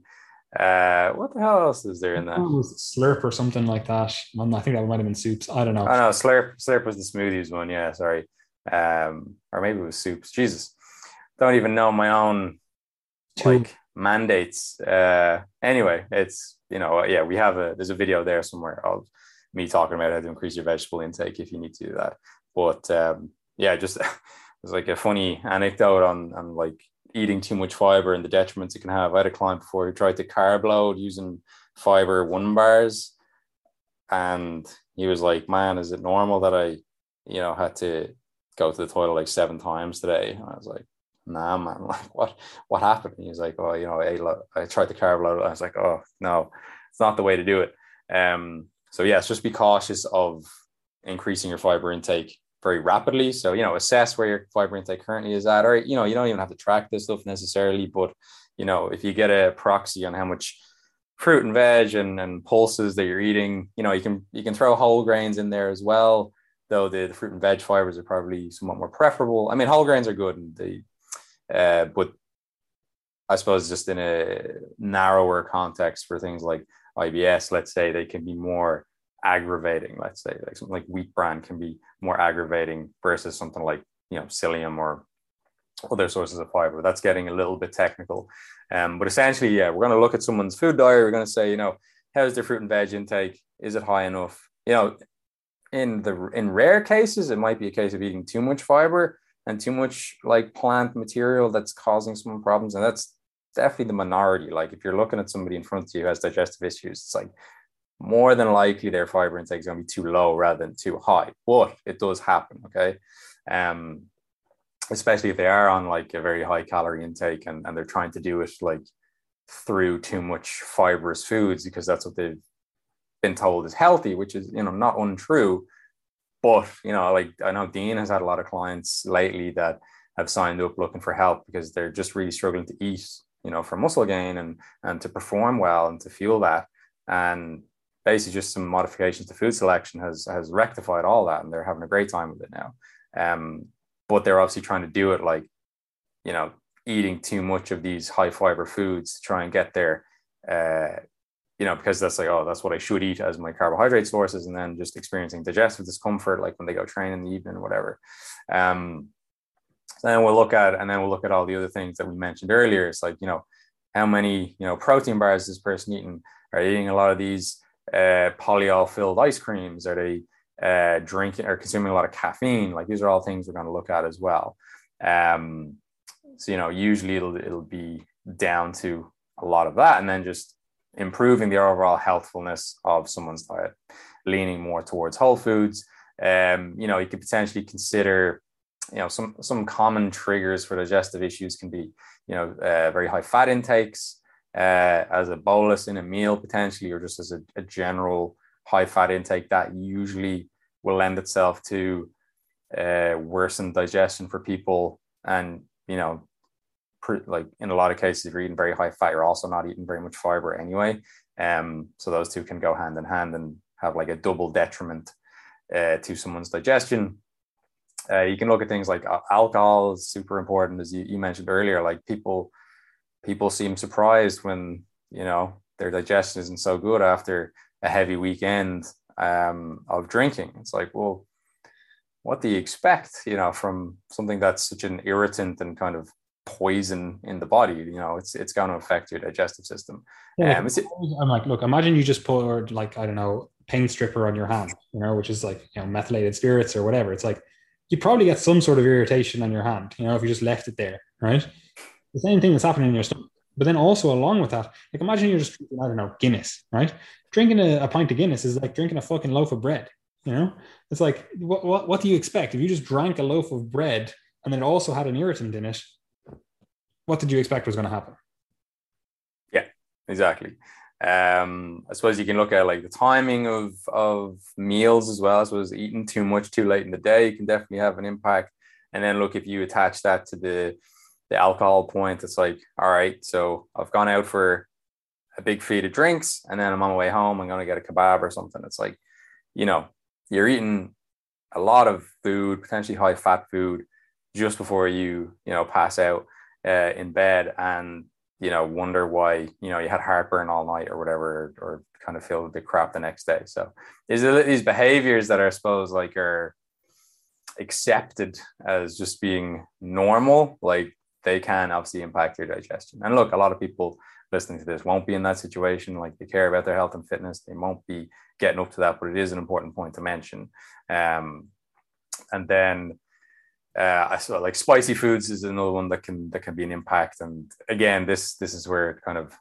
What the hell else is there in that? Slurp or something like that. I think that might have been soups. I don't know. Oh no, slurp was the smoothies one. Yeah, sorry. Or maybe it was soups. Jesus, don't even know my own like mandates. Anyway, it's, you know, yeah, we have there's a video there somewhere of me talking about how to increase your vegetable intake if you need to do that. But yeah, just it's like a funny anecdote on like eating too much fiber and the detriments it can have. I had a client before who tried to carb load using fiber 1 bars, and he was like, man, is it normal that I, you know, had to go to the toilet like 7 times today? And I was like, nah, man, like what happened? And he was like, well, you know, I tried to carb load. I was like, oh no, it's not the way to do it. So yeah, it's just be cautious of increasing your fiber intake very rapidly. So, you know, assess where your fiber intake currently is at, or, you know, you don't even have to track this stuff necessarily, but, you know, if you get a proxy on how much fruit and veg and pulses that you're eating, you know, you can throw whole grains in there as well, though the fruit and veg fibers are probably somewhat more preferable. I mean, whole grains are good, and but I suppose just in a narrower context for things like IBS, let's say, they can be more aggravating. Let's say like something like wheat bran can be more aggravating versus something like, you know, psyllium or other sources of fiber. That's getting a little bit technical. But essentially, yeah, we're going to look at someone's food diary. We're going to say, you know, how's their fruit and veg intake? Is it high enough? You know, in rare cases, it might be a case of eating too much fiber and too much like plant material that's causing some problems. And that's definitely the minority. Like if you're looking at somebody in front of you who has digestive issues, it's like more than likely their fiber intake is going to be too low rather than too high. But it does happen. Okay. Especially if they are on like a very high calorie intake and they're trying to do it like through too much fibrous foods, because that's what they've been told is healthy, which is, you know, not untrue. But, you know, like I know Dean has had a lot of clients lately that have signed up looking for help because they're just really struggling to eat, you know, for muscle gain and to perform well and to fuel that. And basically just some modifications to food selection has rectified all that. And they're having a great time with it now. But they're obviously trying to do it like, you know, eating too much of these high fiber foods to try and get there, you know, because that's like, oh, that's what I should eat as my carbohydrate sources, and then just experiencing digestive discomfort, like when they go train in the evening, whatever. So then we'll look at all the other things that we mentioned earlier. It's like, you know, how many, you know, protein bars is this person eating? Are they eating a lot of these polyol filled ice creams? Are they drinking or consuming a lot of caffeine? Like these are all things we're going to look at as well. So, you know, usually it'll be down to a lot of that, and then just improving the overall healthfulness of someone's diet, leaning more towards whole foods. You know, you could potentially consider you know, some common triggers for digestive issues can be, you know, very high fat intakes as a bolus in a meal potentially, or just as a general high fat intake that usually will lend itself to worsen digestion for people. And, you know, like in a lot of cases, if you're eating very high fat, you're also not eating very much fiber anyway. So those two can go hand in hand and have like a double detriment to someone's digestion. You can look at things like alcohol is super important, as you mentioned earlier. Like people seem surprised when, you know, their digestion isn't so good after a heavy weekend of drinking. It's like, well, what do you expect, you know, from something that's such an irritant and kind of poison in the body? You know, it's going to affect your digestive system. Yeah, I'm like, look, imagine you just poured like, I don't know, paint stripper on your hand, you know, which is like, you know, methylated spirits or whatever. It's like, you probably get some sort of irritation on your hand, you know, if you just left it there, right? The same thing that's happening in your stomach. But then also along with that, like imagine you're just drinking, I don't know, Guinness, right? Drinking a pint of Guinness is like drinking a fucking loaf of bread, you know? It's like, what do you expect? If you just drank a loaf of bread and then it also had an irritant in it, what did you expect was going to happen? Yeah, exactly. I suppose you can look at like the timing of meals as well. I suppose eating too much too late in the day can definitely have an impact. And then look, if you attach that to the alcohol point, it's like, all right, so I've gone out for a big feed of drinks and then I'm on my way home, I'm going to get a kebab or something. It's like, you know, you're eating a lot of food, potentially high fat food, just before you know, pass out in bed, and you know, wonder why, you know, you had heartburn all night or whatever, or kind of feel a bit crap the next day. So there's these behaviors that are, I suppose, like are accepted as just being normal. Like they can obviously impact your digestion. And look, a lot of people listening to this won't be in that situation. Like they care about their health and fitness. They won't be getting up to that, but it is an important point to mention. And then I saw like spicy foods is another one that can be an impact. And again, this is where it kind of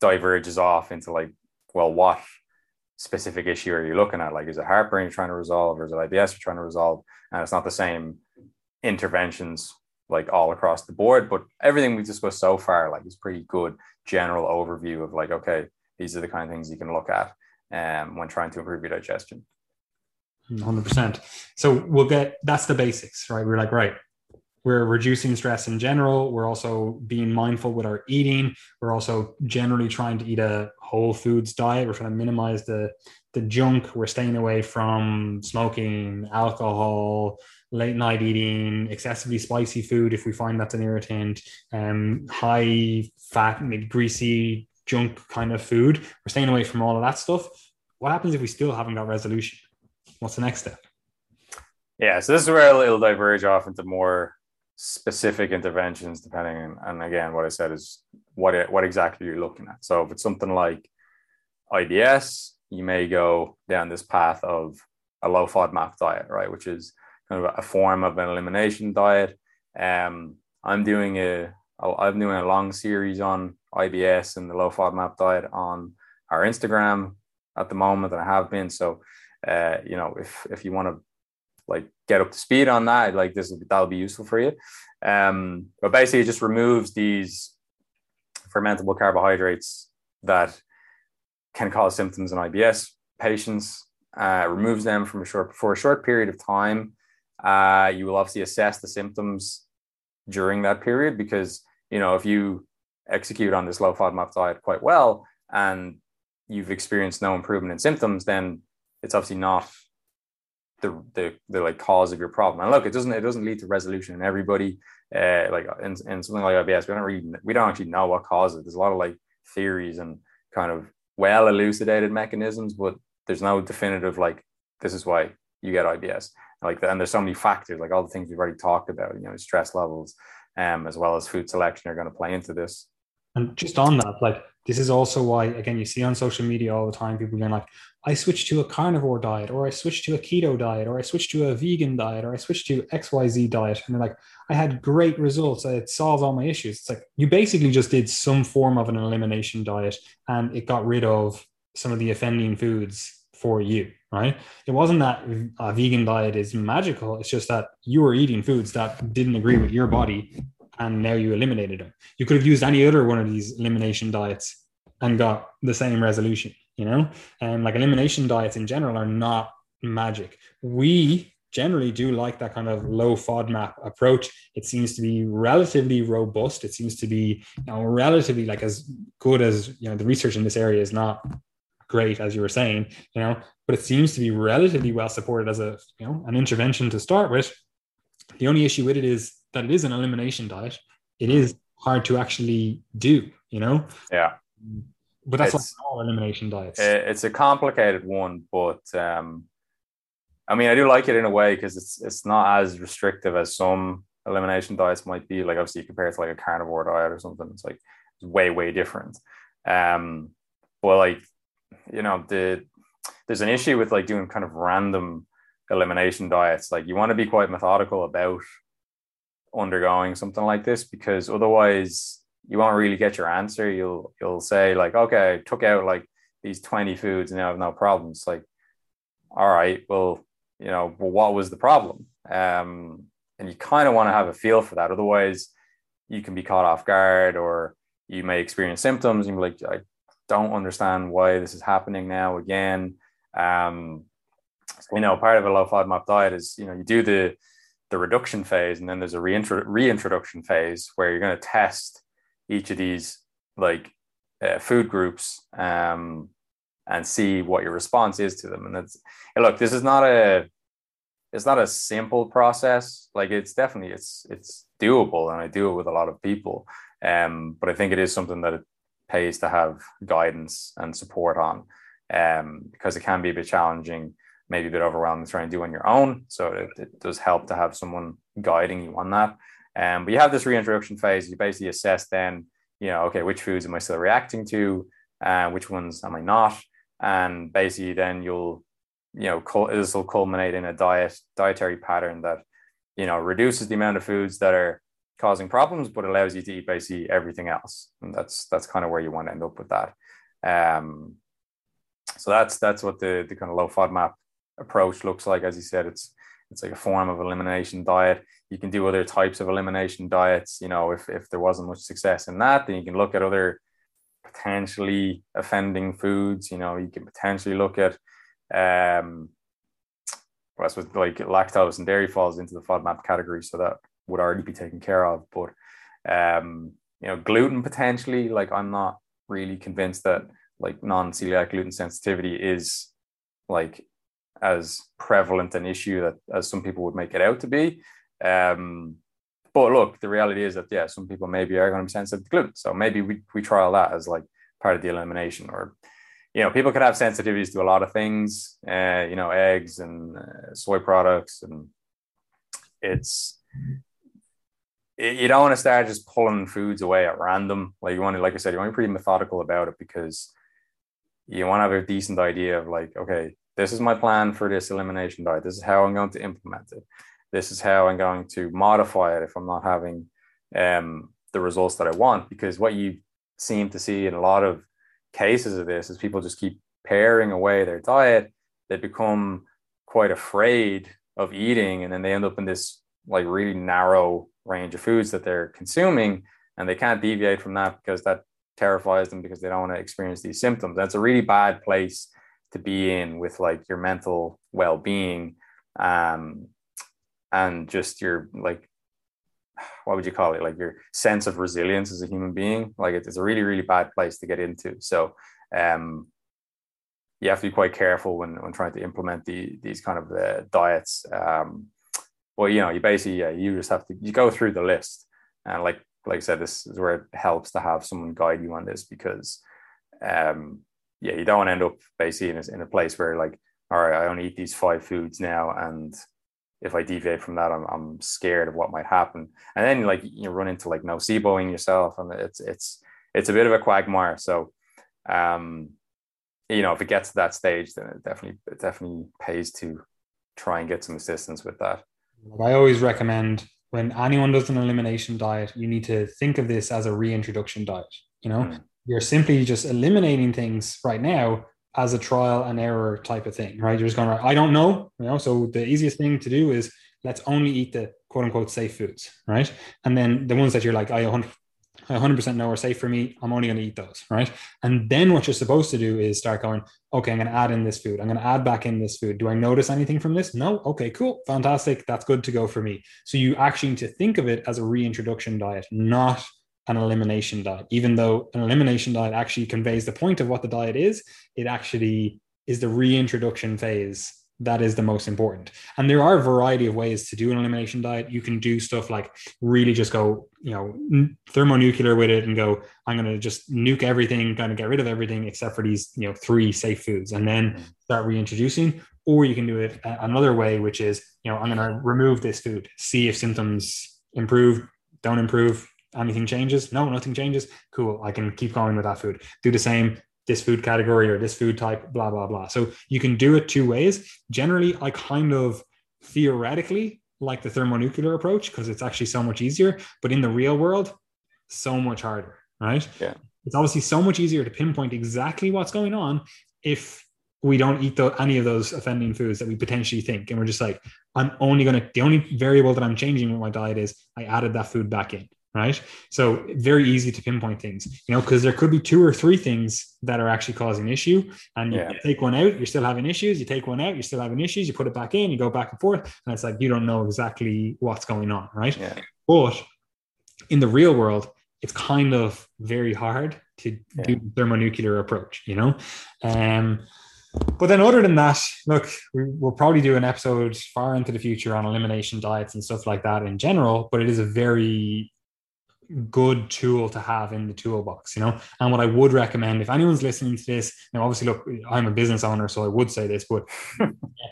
diverges off into like, well, what specific issue are you looking at? Like, is it heartburn you're trying to resolve, or is it IBS you're trying to resolve? And it's not the same interventions like all across the board, but everything we've discussed so far, like, is pretty good general overview of like, okay, these are the kind of things you can look at when trying to improve your digestion. 100%. So that's the basics, right? We're like, right, we're reducing stress in general. We're also being mindful with our eating. We're also generally trying to eat a whole foods diet. We're trying to minimize the junk. We're staying away from smoking, alcohol, late night eating, excessively spicy food if we find that's an irritant, high fat, greasy junk kind of food. We're staying away from all of that stuff. What happens if we still haven't got resolution? What's the next step? Yeah, so this is where it'll diverge off into more specific interventions, depending on, and again, what I said is what exactly you're looking at. So if it's something like IBS, you may go down this path of a low FODMAP diet, right? Which is kind of a form of an elimination diet. I'm doing a long series on IBS and the low FODMAP diet on our Instagram at the moment, and I have been. So you know, if you want to like get up to speed on that, like that'll be useful for you. But basically it just removes these fermentable carbohydrates that can cause symptoms in IBS patients, removes them from for a short period of time. You will obviously assess the symptoms during that period, because, you know, if you execute on this low FODMAP diet quite well and you've experienced no improvement in symptoms, then it's obviously not the like cause of your problem. And look, it doesn't lead to resolution in everybody. Like in something like IBS, we don't actually know what causes it. There's a lot of like theories and kind of well elucidated mechanisms, but there's no definitive like, this is why you get IBS. Like, and there's so many factors, like all the things we've already talked about, you know, stress levels, as well as food selection are going to play into this. And just on that, like, this is also why, again, you see on social media all the time, people going like, I switched to a carnivore diet, or I switched to a keto diet, or I switched to a vegan diet, or I switched to XYZ diet. And they're like, I had great results. It solved all my issues. It's like, you basically just did some form of an elimination diet and it got rid of some of the offending foods for you, right? It wasn't that a vegan diet is magical. It's just that you were eating foods that didn't agree with your body, and now you eliminated them. You could have used any other one of these elimination diets and got the same resolution, you know? And like elimination diets in general are not magic. We generally do like that kind of low FODMAP approach. It seems to be relatively robust. It seems to be, you know, relatively like as good as, you know, the research in this area is not great, as you were saying, you know, but it seems to be relatively well supported as a, you know, an intervention to start with. The only issue with it is that it is an elimination diet. It is hard to actually do, you know? Yeah. But that's like all elimination diets. It's a complicated one, but, I mean, I do like it in a way because it's not as restrictive as some elimination diets might be. Like, obviously, compared to like a carnivore diet or something, it's like it's way, way different. But like, you know, there's an issue with like doing kind of random elimination diets. Like, you want to be quite methodical about undergoing something like this because otherwise, you won't really get your answer. You'll say like, okay, I took out like these 20 foods and now I have no problems. Like, all right, well, you know, well, what was the problem? And you kind of want to have a feel for that. Otherwise, you can be caught off guard or you may experience symptoms and be like, I don't understand why this is happening now again. You know, part of a low FODMAP diet is, you know, you do the reduction phase and then there's a reintroduction phase where you're going to test each of these like food groups and see what your response is to them. And that's, and look, this is not a simple process. Like it's definitely doable, and I do it with a lot of people. But I think it is something that it pays to have guidance and support on, because it can be a bit challenging, maybe a bit overwhelming to try and do on your own. So it does help to have someone guiding you on that. But you have this reintroduction phase. You basically assess then, you know, okay, which foods am I still reacting to? Which ones am I not? And basically then you'll, you know, this will culminate in a dietary pattern that, you know, reduces the amount of foods that are causing problems, but allows you to eat basically everything else. And that's kind of where you want to end up with that. So that's what the kind of low FODMAP approach looks like. As you said, it's like a form of elimination diet. You can do other types of elimination diets. You know, if there wasn't much success in that, then you can look at other potentially offending foods. You know, you can potentially look at well, I suppose like lactose and dairy falls into the FODMAP category, so that would already be taken care of. But you know, gluten potentially, like I'm not really convinced that like non-celiac gluten sensitivity is like as prevalent an issue that as some people would make it out to be. But look, the reality is that, yeah, some people maybe are going to be sensitive to gluten. So maybe we trial that as like part of the elimination. Or, you know, people can have sensitivities to a lot of things, you know, eggs and soy products. And you don't want to start just pulling foods away at random. Like you want to, like I said, you want to be pretty methodical about it because you want to have a decent idea of like, okay, this is my plan for this elimination diet. This is how I'm going to implement it. This is how I'm going to modify it if I'm not having the results that I want. Because what you seem to see in a lot of cases of this is people just keep paring away their diet. They become quite afraid of eating, and then they end up in this like really narrow range of foods that they're consuming, and they can't deviate from that because that terrifies them because they don't want to experience these symptoms. That's a really bad place to be in with like your mental well-being. And just your, like, what would you call it? Like your sense of resilience as a human being. Like it's a really, really bad place to get into. So you have to be quite careful when trying to implement these kind of diets. Well, you know, you basically, yeah, you just have to, you go through the list. And like I said, this is where it helps to have someone guide you on this because, yeah, you don't want to end up basically in a place where like, all right, I only eat these 5 foods now, and if I deviate from that, I'm scared of what might happen. And then like you run into like noceboing yourself, and it's a bit of a quagmire. So, you know, if it gets to that stage, then it definitely pays to try and get some assistance with that. I always recommend when anyone does an elimination diet, you need to think of this as a reintroduction diet. You know, you're simply just eliminating things right now as a trial and error type of thing, right? You're just going, right, I don't know, you know, so the easiest thing to do is let's only eat the quote unquote safe foods, right? And then the ones that you're like, I 100% know are safe for me, I'm only going to eat those, right? And then what you're supposed to do is start going, okay, I'm going to add in this food. I'm going to add back in this food. Do I notice anything from this? No? Okay, cool. Fantastic. That's good to go for me. So you actually need to think of it as a reintroduction diet, not an elimination diet. Even though an elimination diet actually conveys the point of what the diet is, it actually is the reintroduction phase that is the most important. And there are a variety of ways to do an elimination diet. You can do stuff like really just go, you know, thermonuclear with it and go, I'm going to just nuke everything, kind of get rid of everything except for these, you know, 3 safe foods, and then start reintroducing. Or you can do it another way, which is, you know, I'm going to remove this food, see if symptoms improve, don't improve, anything changes. No, nothing changes. Cool. I can keep going with that food. Do the same, this food category or this food type, blah, blah, blah. So you can do it 2 ways. Generally, I kind of theoretically like the thermonuclear approach because it's actually so much easier, but in the real world, so much harder, right? Yeah. It's obviously so much easier to pinpoint exactly what's going on if we don't eat any of those offending foods that we potentially think. And we're just like, I'm only going to, the only variable that I'm changing with my diet is I added that food back in. Right. So very easy to pinpoint things, you know, because there could be 2 or 3 things that are actually causing issue. And you take one out, you're still having issues. You take one out, you're still having issues. You put it back in, you go back and forth. And it's like, you don't know exactly what's going on. Right. Yeah. But in the real world, it's kind of very hard to do the thermonuclear approach, you know. But then other than that, look, we'll probably do an episode far into the future on elimination diets and stuff like that in general. But it is a very good tool to have in the toolbox, you know. And what I would recommend, if anyone's listening to this now, obviously, look, I'm a business owner, so I would say this, but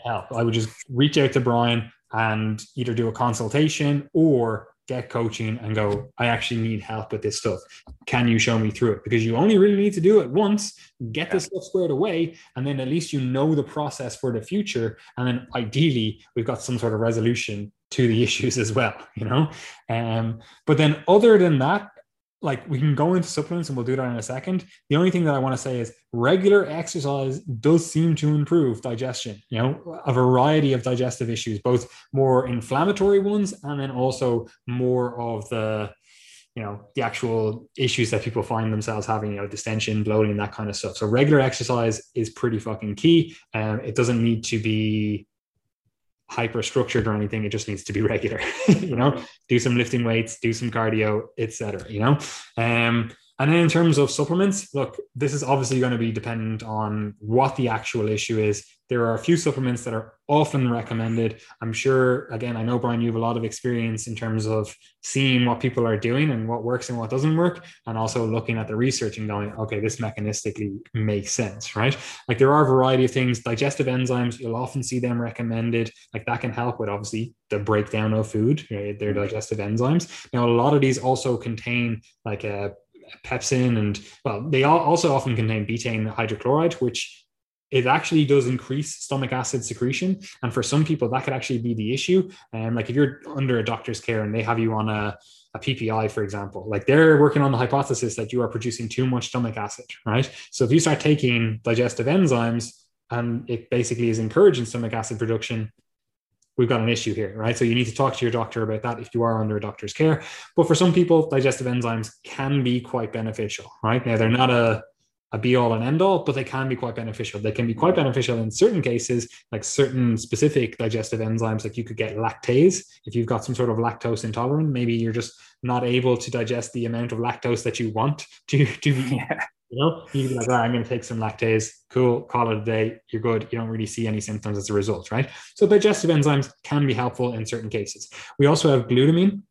help, I would just reach out to Brian and either do a consultation or get coaching and go, I actually need help with this stuff. Can you show me through it? Because you only really need to do it once, get this stuff squared away, and then at least you know the process for the future. And then ideally, we've got some sort of resolution to the issues as well, you know? But then other than that, like, we can go into supplements and we'll do that in a second. The only thing that I want to say is regular exercise does seem to improve digestion, you know, a variety of digestive issues, both more inflammatory ones and then also more of the, you know, the actual issues that people find themselves having, you know, distension, bloating, that kind of stuff. So regular exercise is pretty fucking key. It doesn't need to be hyper structured or anything. It just needs to be regular, you know, do some lifting weights, do some cardio, etc., you know. And then in terms of supplements, look, this is obviously going to be dependent on what the actual issue is. There are a few supplements that are often recommended. I'm sure, again, I know, Brian, you have a lot of experience in terms of seeing what people are doing and what works and what doesn't work, and also looking at the research and going, okay, this mechanistically makes sense, right? Like, there are a variety of things. Digestive enzymes, you'll often see them recommended. Like, that can help with, obviously, the breakdown of food, right? They're digestive enzymes. Now, a lot of these also contain like a pepsin, and well, they also often contain betaine hydrochloride, which it actually does increase stomach acid secretion. And for some people, that could actually be the issue. And like, if you're under a doctor's care and they have you on a PPI, for example, like, they're working on the hypothesis that you are producing too much stomach acid, right? So if you start taking digestive enzymes and it basically is encouraging stomach acid production, we've got an issue here, right? So you need to talk to your doctor about that if you are under a doctor's care. But for some people, digestive enzymes can be quite beneficial, right? Now, they're not a be all and end all, but they can be quite beneficial. They can be quite beneficial in certain cases, like certain specific digestive enzymes. Like, you could get lactase. If you've got some sort of lactose intolerant, maybe you're just not able to digest the amount of lactose that you want to you know, you'd be like, oh, I'm going to take some lactase. Cool. Call it a day. You're good. You don't really see any symptoms as a result, right? So digestive enzymes can be helpful in certain cases. We also have glutamine.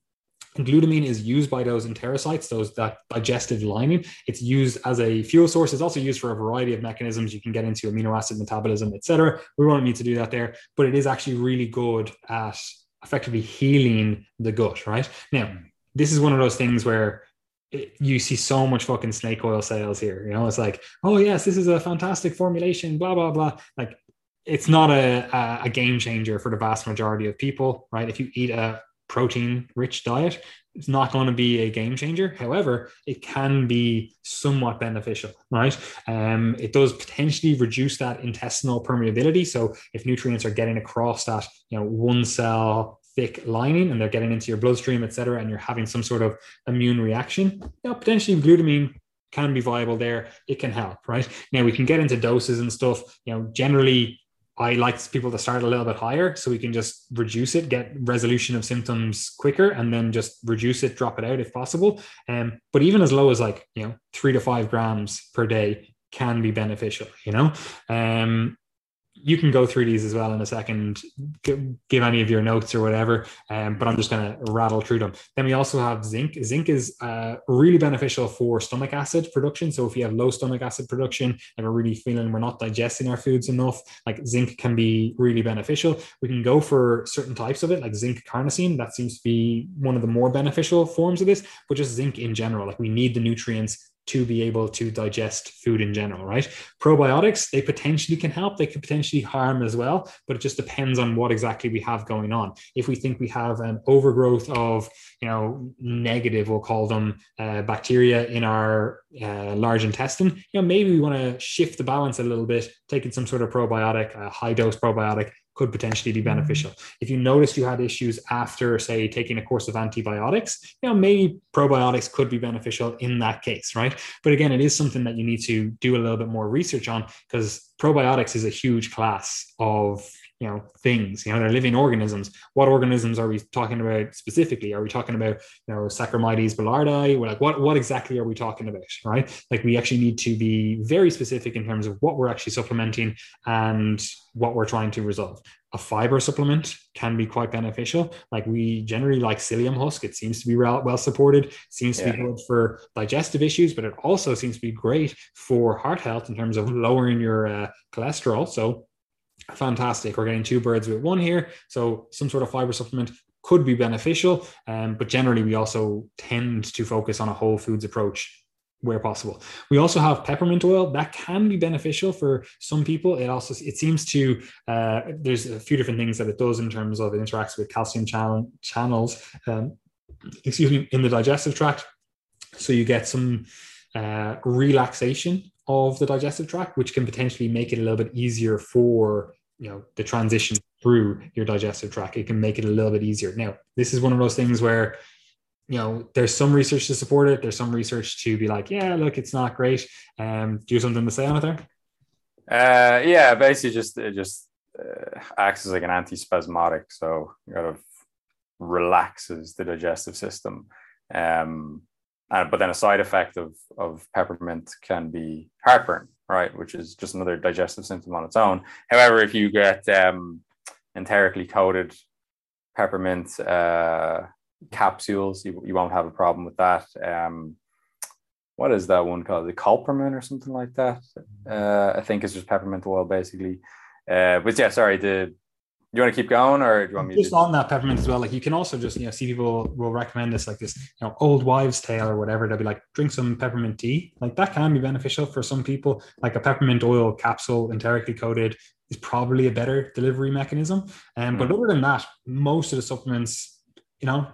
Glutamine is used by those enterocytes, those that digestive lining. It's used as a fuel source. It's also used for a variety of mechanisms. You can get into amino acid metabolism, etc. We won't need to do that there, but it is actually really good at effectively healing the gut, right? Now, this is one of those things where you see so much fucking snake oil sales here, you know. It's like, oh yes, this is a fantastic formulation, blah, blah, blah. Like, it's not a game changer for the vast majority of people, right? If you eat a protein rich diet, It's not going to be a game changer. However, it can be somewhat beneficial, right? It does potentially reduce that intestinal permeability. So if nutrients are getting across that, you know, one cell thick lining and they're getting into your bloodstream, et cetera, and you're having some sort of immune reaction, you know, potentially glutamine can be viable there. It can help, right? Now we can get into doses and stuff. You know, generally, I like people to start a little bit higher so we can just reduce it, get resolution of symptoms quicker, and then just reduce it, drop it out if possible. But even as low as like, you know, 3 to 5 grams per day can be beneficial, you know? You can go through these as well in a second, give any of your notes or whatever, but I'm just going to rattle through them. Then we also have zinc. Zinc is really beneficial for stomach acid production. So if you have low stomach acid production and we're really feeling we're not digesting our foods enough, like zinc can be really beneficial. We can go for certain types of it, like zinc carnosine. That seems to be one of the more beneficial forms of this, but just zinc in general. Like we need the nutrients to be able to digest food in general, right? Probiotics, they potentially can help. They could potentially harm as well, but it just depends on what exactly we have going on. If we think we have an overgrowth of, you know, negative, we'll call them bacteria in our large intestine, you know, maybe we want to shift the balance a little bit, taking some sort of probiotic, a high dose probiotic, could potentially be beneficial. If you noticed you had issues after, say, taking a course of antibiotics, you know, maybe probiotics could be beneficial in that case, right? But again, it is something that you need to do a little bit more research on, because probiotics is a huge class of, you know, things, you know, they're living organisms. What organisms are we talking about specifically? Are we talking about, you know, Saccharomyces boulardii? We're like, what exactly are we talking about, right? Like we actually need to be very specific in terms of what we're actually supplementing and what we're trying to resolve. A fiber supplement can be quite beneficial. Like we generally like psyllium husk. It seems to be well supported. It seems to be good for digestive issues, but it also seems to be great for heart health in terms of lowering your cholesterol. So fantastic. We're getting two birds with one here. So some sort of fiber supplement could be beneficial. But generally we also tend to focus on a whole foods approach where possible. We also have peppermint oil that can be beneficial for some people. It seems to, there's a few different things that it does in terms of it interacts with calcium channels, in the digestive tract. So you get some relaxation of the digestive tract, which can potentially make it a little bit easier for, you know, the transition through your digestive tract. It can make it a little bit easier. Now, this is one of those things where, you know, there's some research to support it. There's some research to be like, yeah, look, it's not great. Do you have something to say on it there? Yeah, basically it just acts as like an antispasmodic. So it kind of relaxes the digestive system. But then a side effect of peppermint can be heartburn, right? Which is just another digestive symptom on its own. However, if you get enterically coated peppermint capsules, you won't have a problem with that. What is that one called? The Colpermint or something like that? I think it's just peppermint oil, basically. But yeah, sorry, do you want to keep going, or do you want me just to... on that peppermint as well? Like you can also just, you know, see people will recommend this, like this, you know, old wives' tale or whatever. They'll be like, drink some peppermint tea. Like that can be beneficial for some people. Like a peppermint oil capsule, enterically coated, is probably a better delivery mechanism. But other than that, most of the supplements, you know,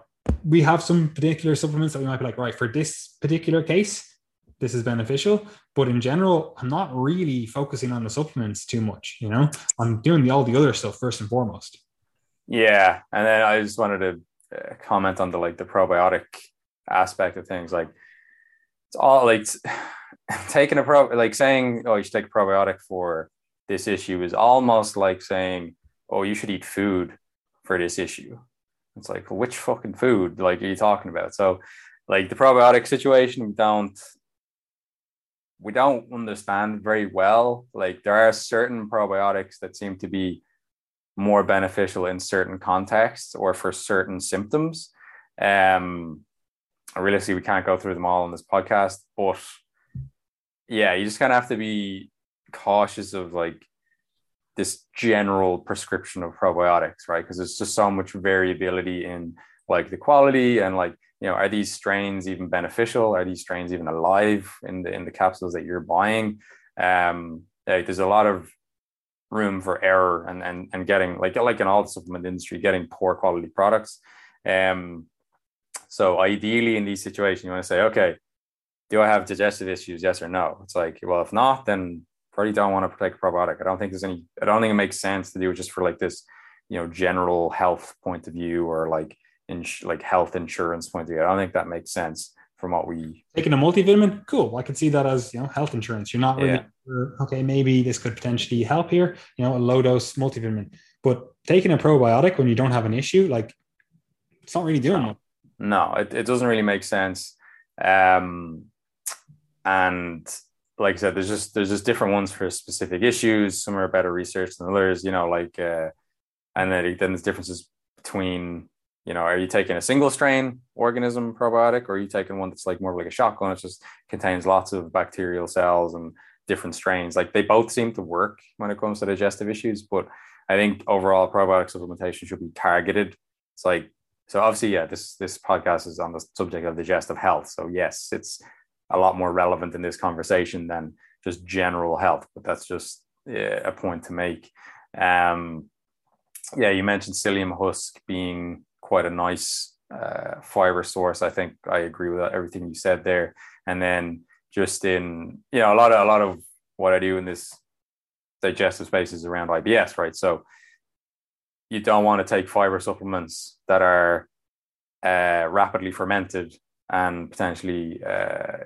we have some particular supplements that we might be like, right, for this particular case, this is beneficial, but in general, I'm not really focusing on the supplements too much. You know, I'm doing all the other stuff first and foremost. Yeah. And then I just wanted to comment on the probiotic aspect of things. Like it's all like taking a saying, oh, you should take a probiotic for this issue is almost like saying, oh, you should eat food for this issue. It's like, which fucking food are you talking about? So like the probiotic situation, we don't understand very well. Like there are certain probiotics that seem to be more beneficial in certain contexts or for certain symptoms. Realistically, we can't go through them all on this podcast, but yeah, you just kind of have to be cautious of this general prescription of probiotics, right? Because there's just so much variability in the quality and you know, are these strains even beneficial? Are these strains even alive in the capsules that you're buying? There's a lot of room for error and getting in all the supplement industry, getting poor quality products. So ideally in these situations, you want to say, okay, do I have digestive issues? Yes or no? It's like, well, if not, then probably don't want to take a probiotic. I don't think it makes sense to do it just for like this, you know, general health point of view or like health insurance point of view. I don't think that makes sense from what we taking a multivitamin. Cool. I can see that as, you know, health insurance. You're not really sure, okay, maybe this could potentially help here, you know, a low dose multivitamin, but taking a probiotic when you don't have an issue, like it's not really doing much. No, it doesn't really make sense. And like I said, there's just different ones for specific issues. Some are better researched than others, you know, like, and then there's differences between, you know, are you taking a single strain organism probiotic, or are you taking one that's like more like a shotgun? It just contains lots of bacterial cells and different strains. Like they both seem to work when it comes to digestive issues, but I think overall probiotic supplementation should be targeted. It's like, so obviously, yeah, this podcast is on the subject of digestive health. So yes, it's a lot more relevant in this conversation than just general health, but that's just a point to make. Yeah, you mentioned psyllium husk being quite a nice fiber source. I think I agree with everything you said there. And then just in, you know, a lot of what I do in this digestive space is around IBS, right? So you don't want to take fiber supplements that are rapidly fermented and potentially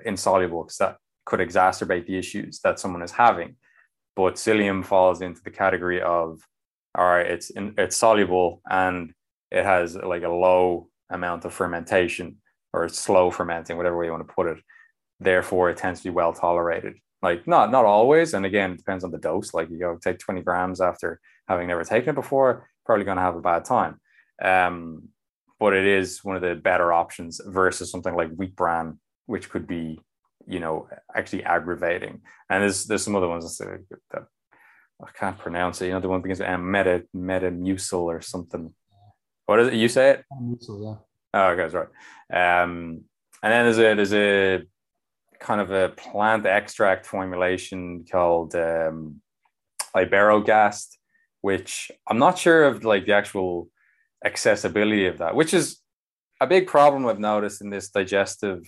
insoluble, because that could exacerbate the issues that someone is having. But psyllium falls into the category of, all right, it's soluble and it has like a low amount of fermentation, or it's slow fermenting, whatever way you want to put it. Therefore, it tends to be well tolerated. Like not always, and again, it depends on the dose. Like you go take 20 grams after having never taken it before, probably going to have a bad time. But it is one of the better options versus something like wheat bran, which could be, you know, actually aggravating. And there's some other ones that I can't pronounce it. You know, the one begins with Metamucil or something. What is it? You say it? Metamucil, yeah. Oh, okay, that's right. And then there's a kind of a plant extract formulation called Iberogast, which I'm not sure of like the actual accessibility of that, which is a big problem I've noticed in this digestive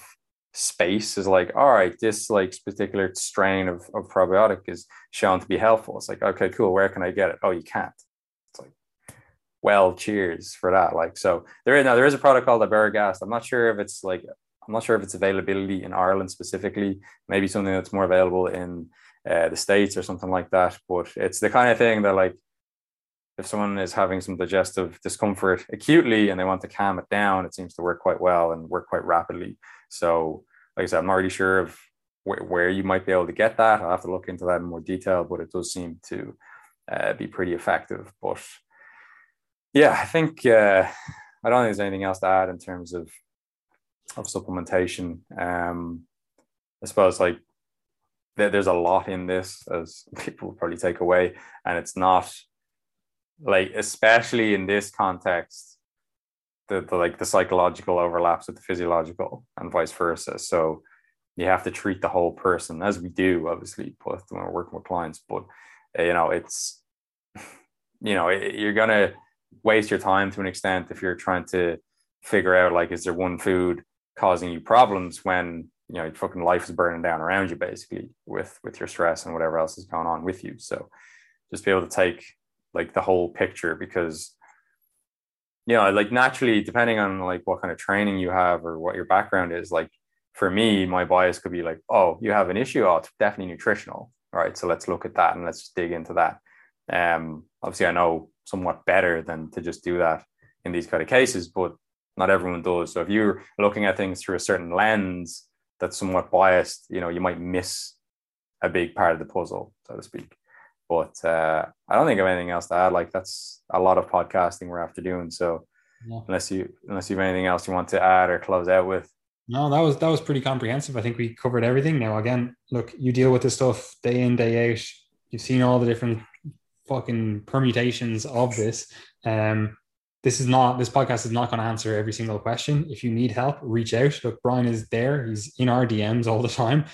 space. Is like, all right, this like particular strain of probiotic is shown to be helpful. It's like, okay, cool, where can I get it? Oh, you can't. It's like, well, cheers for that. Like, so there is a product called Abergast. I'm not sure if it's availability in Ireland specifically, maybe something that's more available in the States or something like that. But it's the kind of thing that, like, if someone is having some digestive discomfort acutely and they want to calm it down, it seems to work quite well and work quite rapidly. So, like I said, I'm not really sure of where you might be able to get that. I'll have to look into that in more detail, but it does seem to be pretty effective. But yeah, I think I don't think there's anything else to add in terms of supplementation. I suppose like there's a lot in this, as people will probably take away, and it's not like, especially in this context, the psychological overlaps with the physiological and vice versa. So you have to treat the whole person, as we do obviously when we're working with clients. But you know, it's, you know, you're gonna waste your time to an extent if you're trying to figure out like, is there one food causing you problems, when, you know, your fucking life is burning down around you basically with your stress and whatever else is going on with you. So just be able to take like the whole picture, because, you know, like naturally, depending on like what kind of training you have or what your background is, like for me, my bias could be like, oh, you have an issue, oh, it's definitely nutritional, all right, so let's look at that and let's dig into that. Obviously I know somewhat better than to just do that in these kind of cases, but not everyone does. So if you're looking at things through a certain lens that's somewhat biased, you know, you might miss a big part of the puzzle, so to speak. But I don't think of anything else to add. Like, that's a lot of podcasting we're after doing. So yeah. Unless you have anything else you want to add or close out with. No, that was pretty comprehensive. I think we covered everything. Now, again, look, you deal with this stuff day in, day out. You've seen all the different fucking permutations of this. This podcast is not going to answer every single question. If you need help, reach out. Look, Brian is there. He's in our DMs all the time.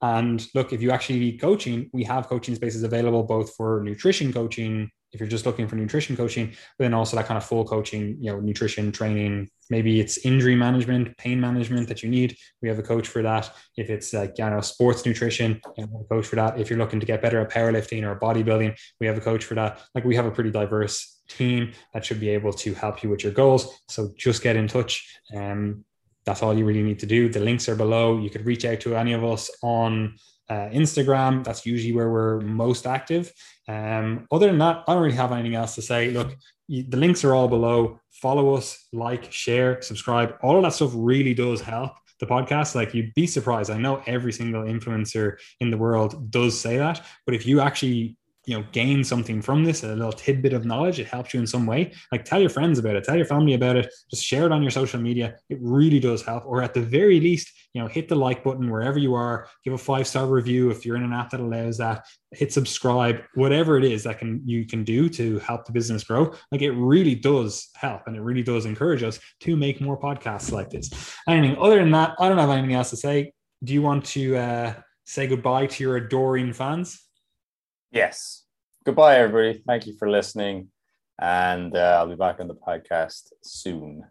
And look, if you actually need coaching, we have coaching spaces available, both for nutrition coaching, if you're just looking for nutrition coaching, but then also that kind of full coaching, you know, nutrition training, Maybe it's injury management, pain management that you need. We have a coach for that. If it's like, you know, sports nutrition, we have a coach for that. If you're looking to get better at powerlifting or bodybuilding, we have a coach for that. Like, we have a pretty diverse team that should be able to help you with your goals. So just get in touch. That's all you really need to do. The links are below. You could reach out to any of us on Instagram. That's usually where we're most active. Other than that, I don't really have anything else to say. Look, the links are all below. Follow us, like, share, subscribe. All of that stuff really does help the podcast. Like, you'd be surprised. I know every single influencer in the world does say that, but if you actually, you know, gain something from this, a little tidbit of knowledge, it helps you in some way. Like, tell your friends about it, tell your family about it, just share it on your social media. It really does help. Or at the very least, you know, hit the like button wherever you are, give a 5-star review if you're in an app that allows that, hit subscribe, whatever it is that you can do to help the business grow. Like, it really does help, and it really does encourage us to make more podcasts like this. Anything other than that, I don't have anything else to say. Do you want to say goodbye to your adoring fans? Yes. Goodbye, everybody. Thank you for listening. And I'll be back on the podcast soon.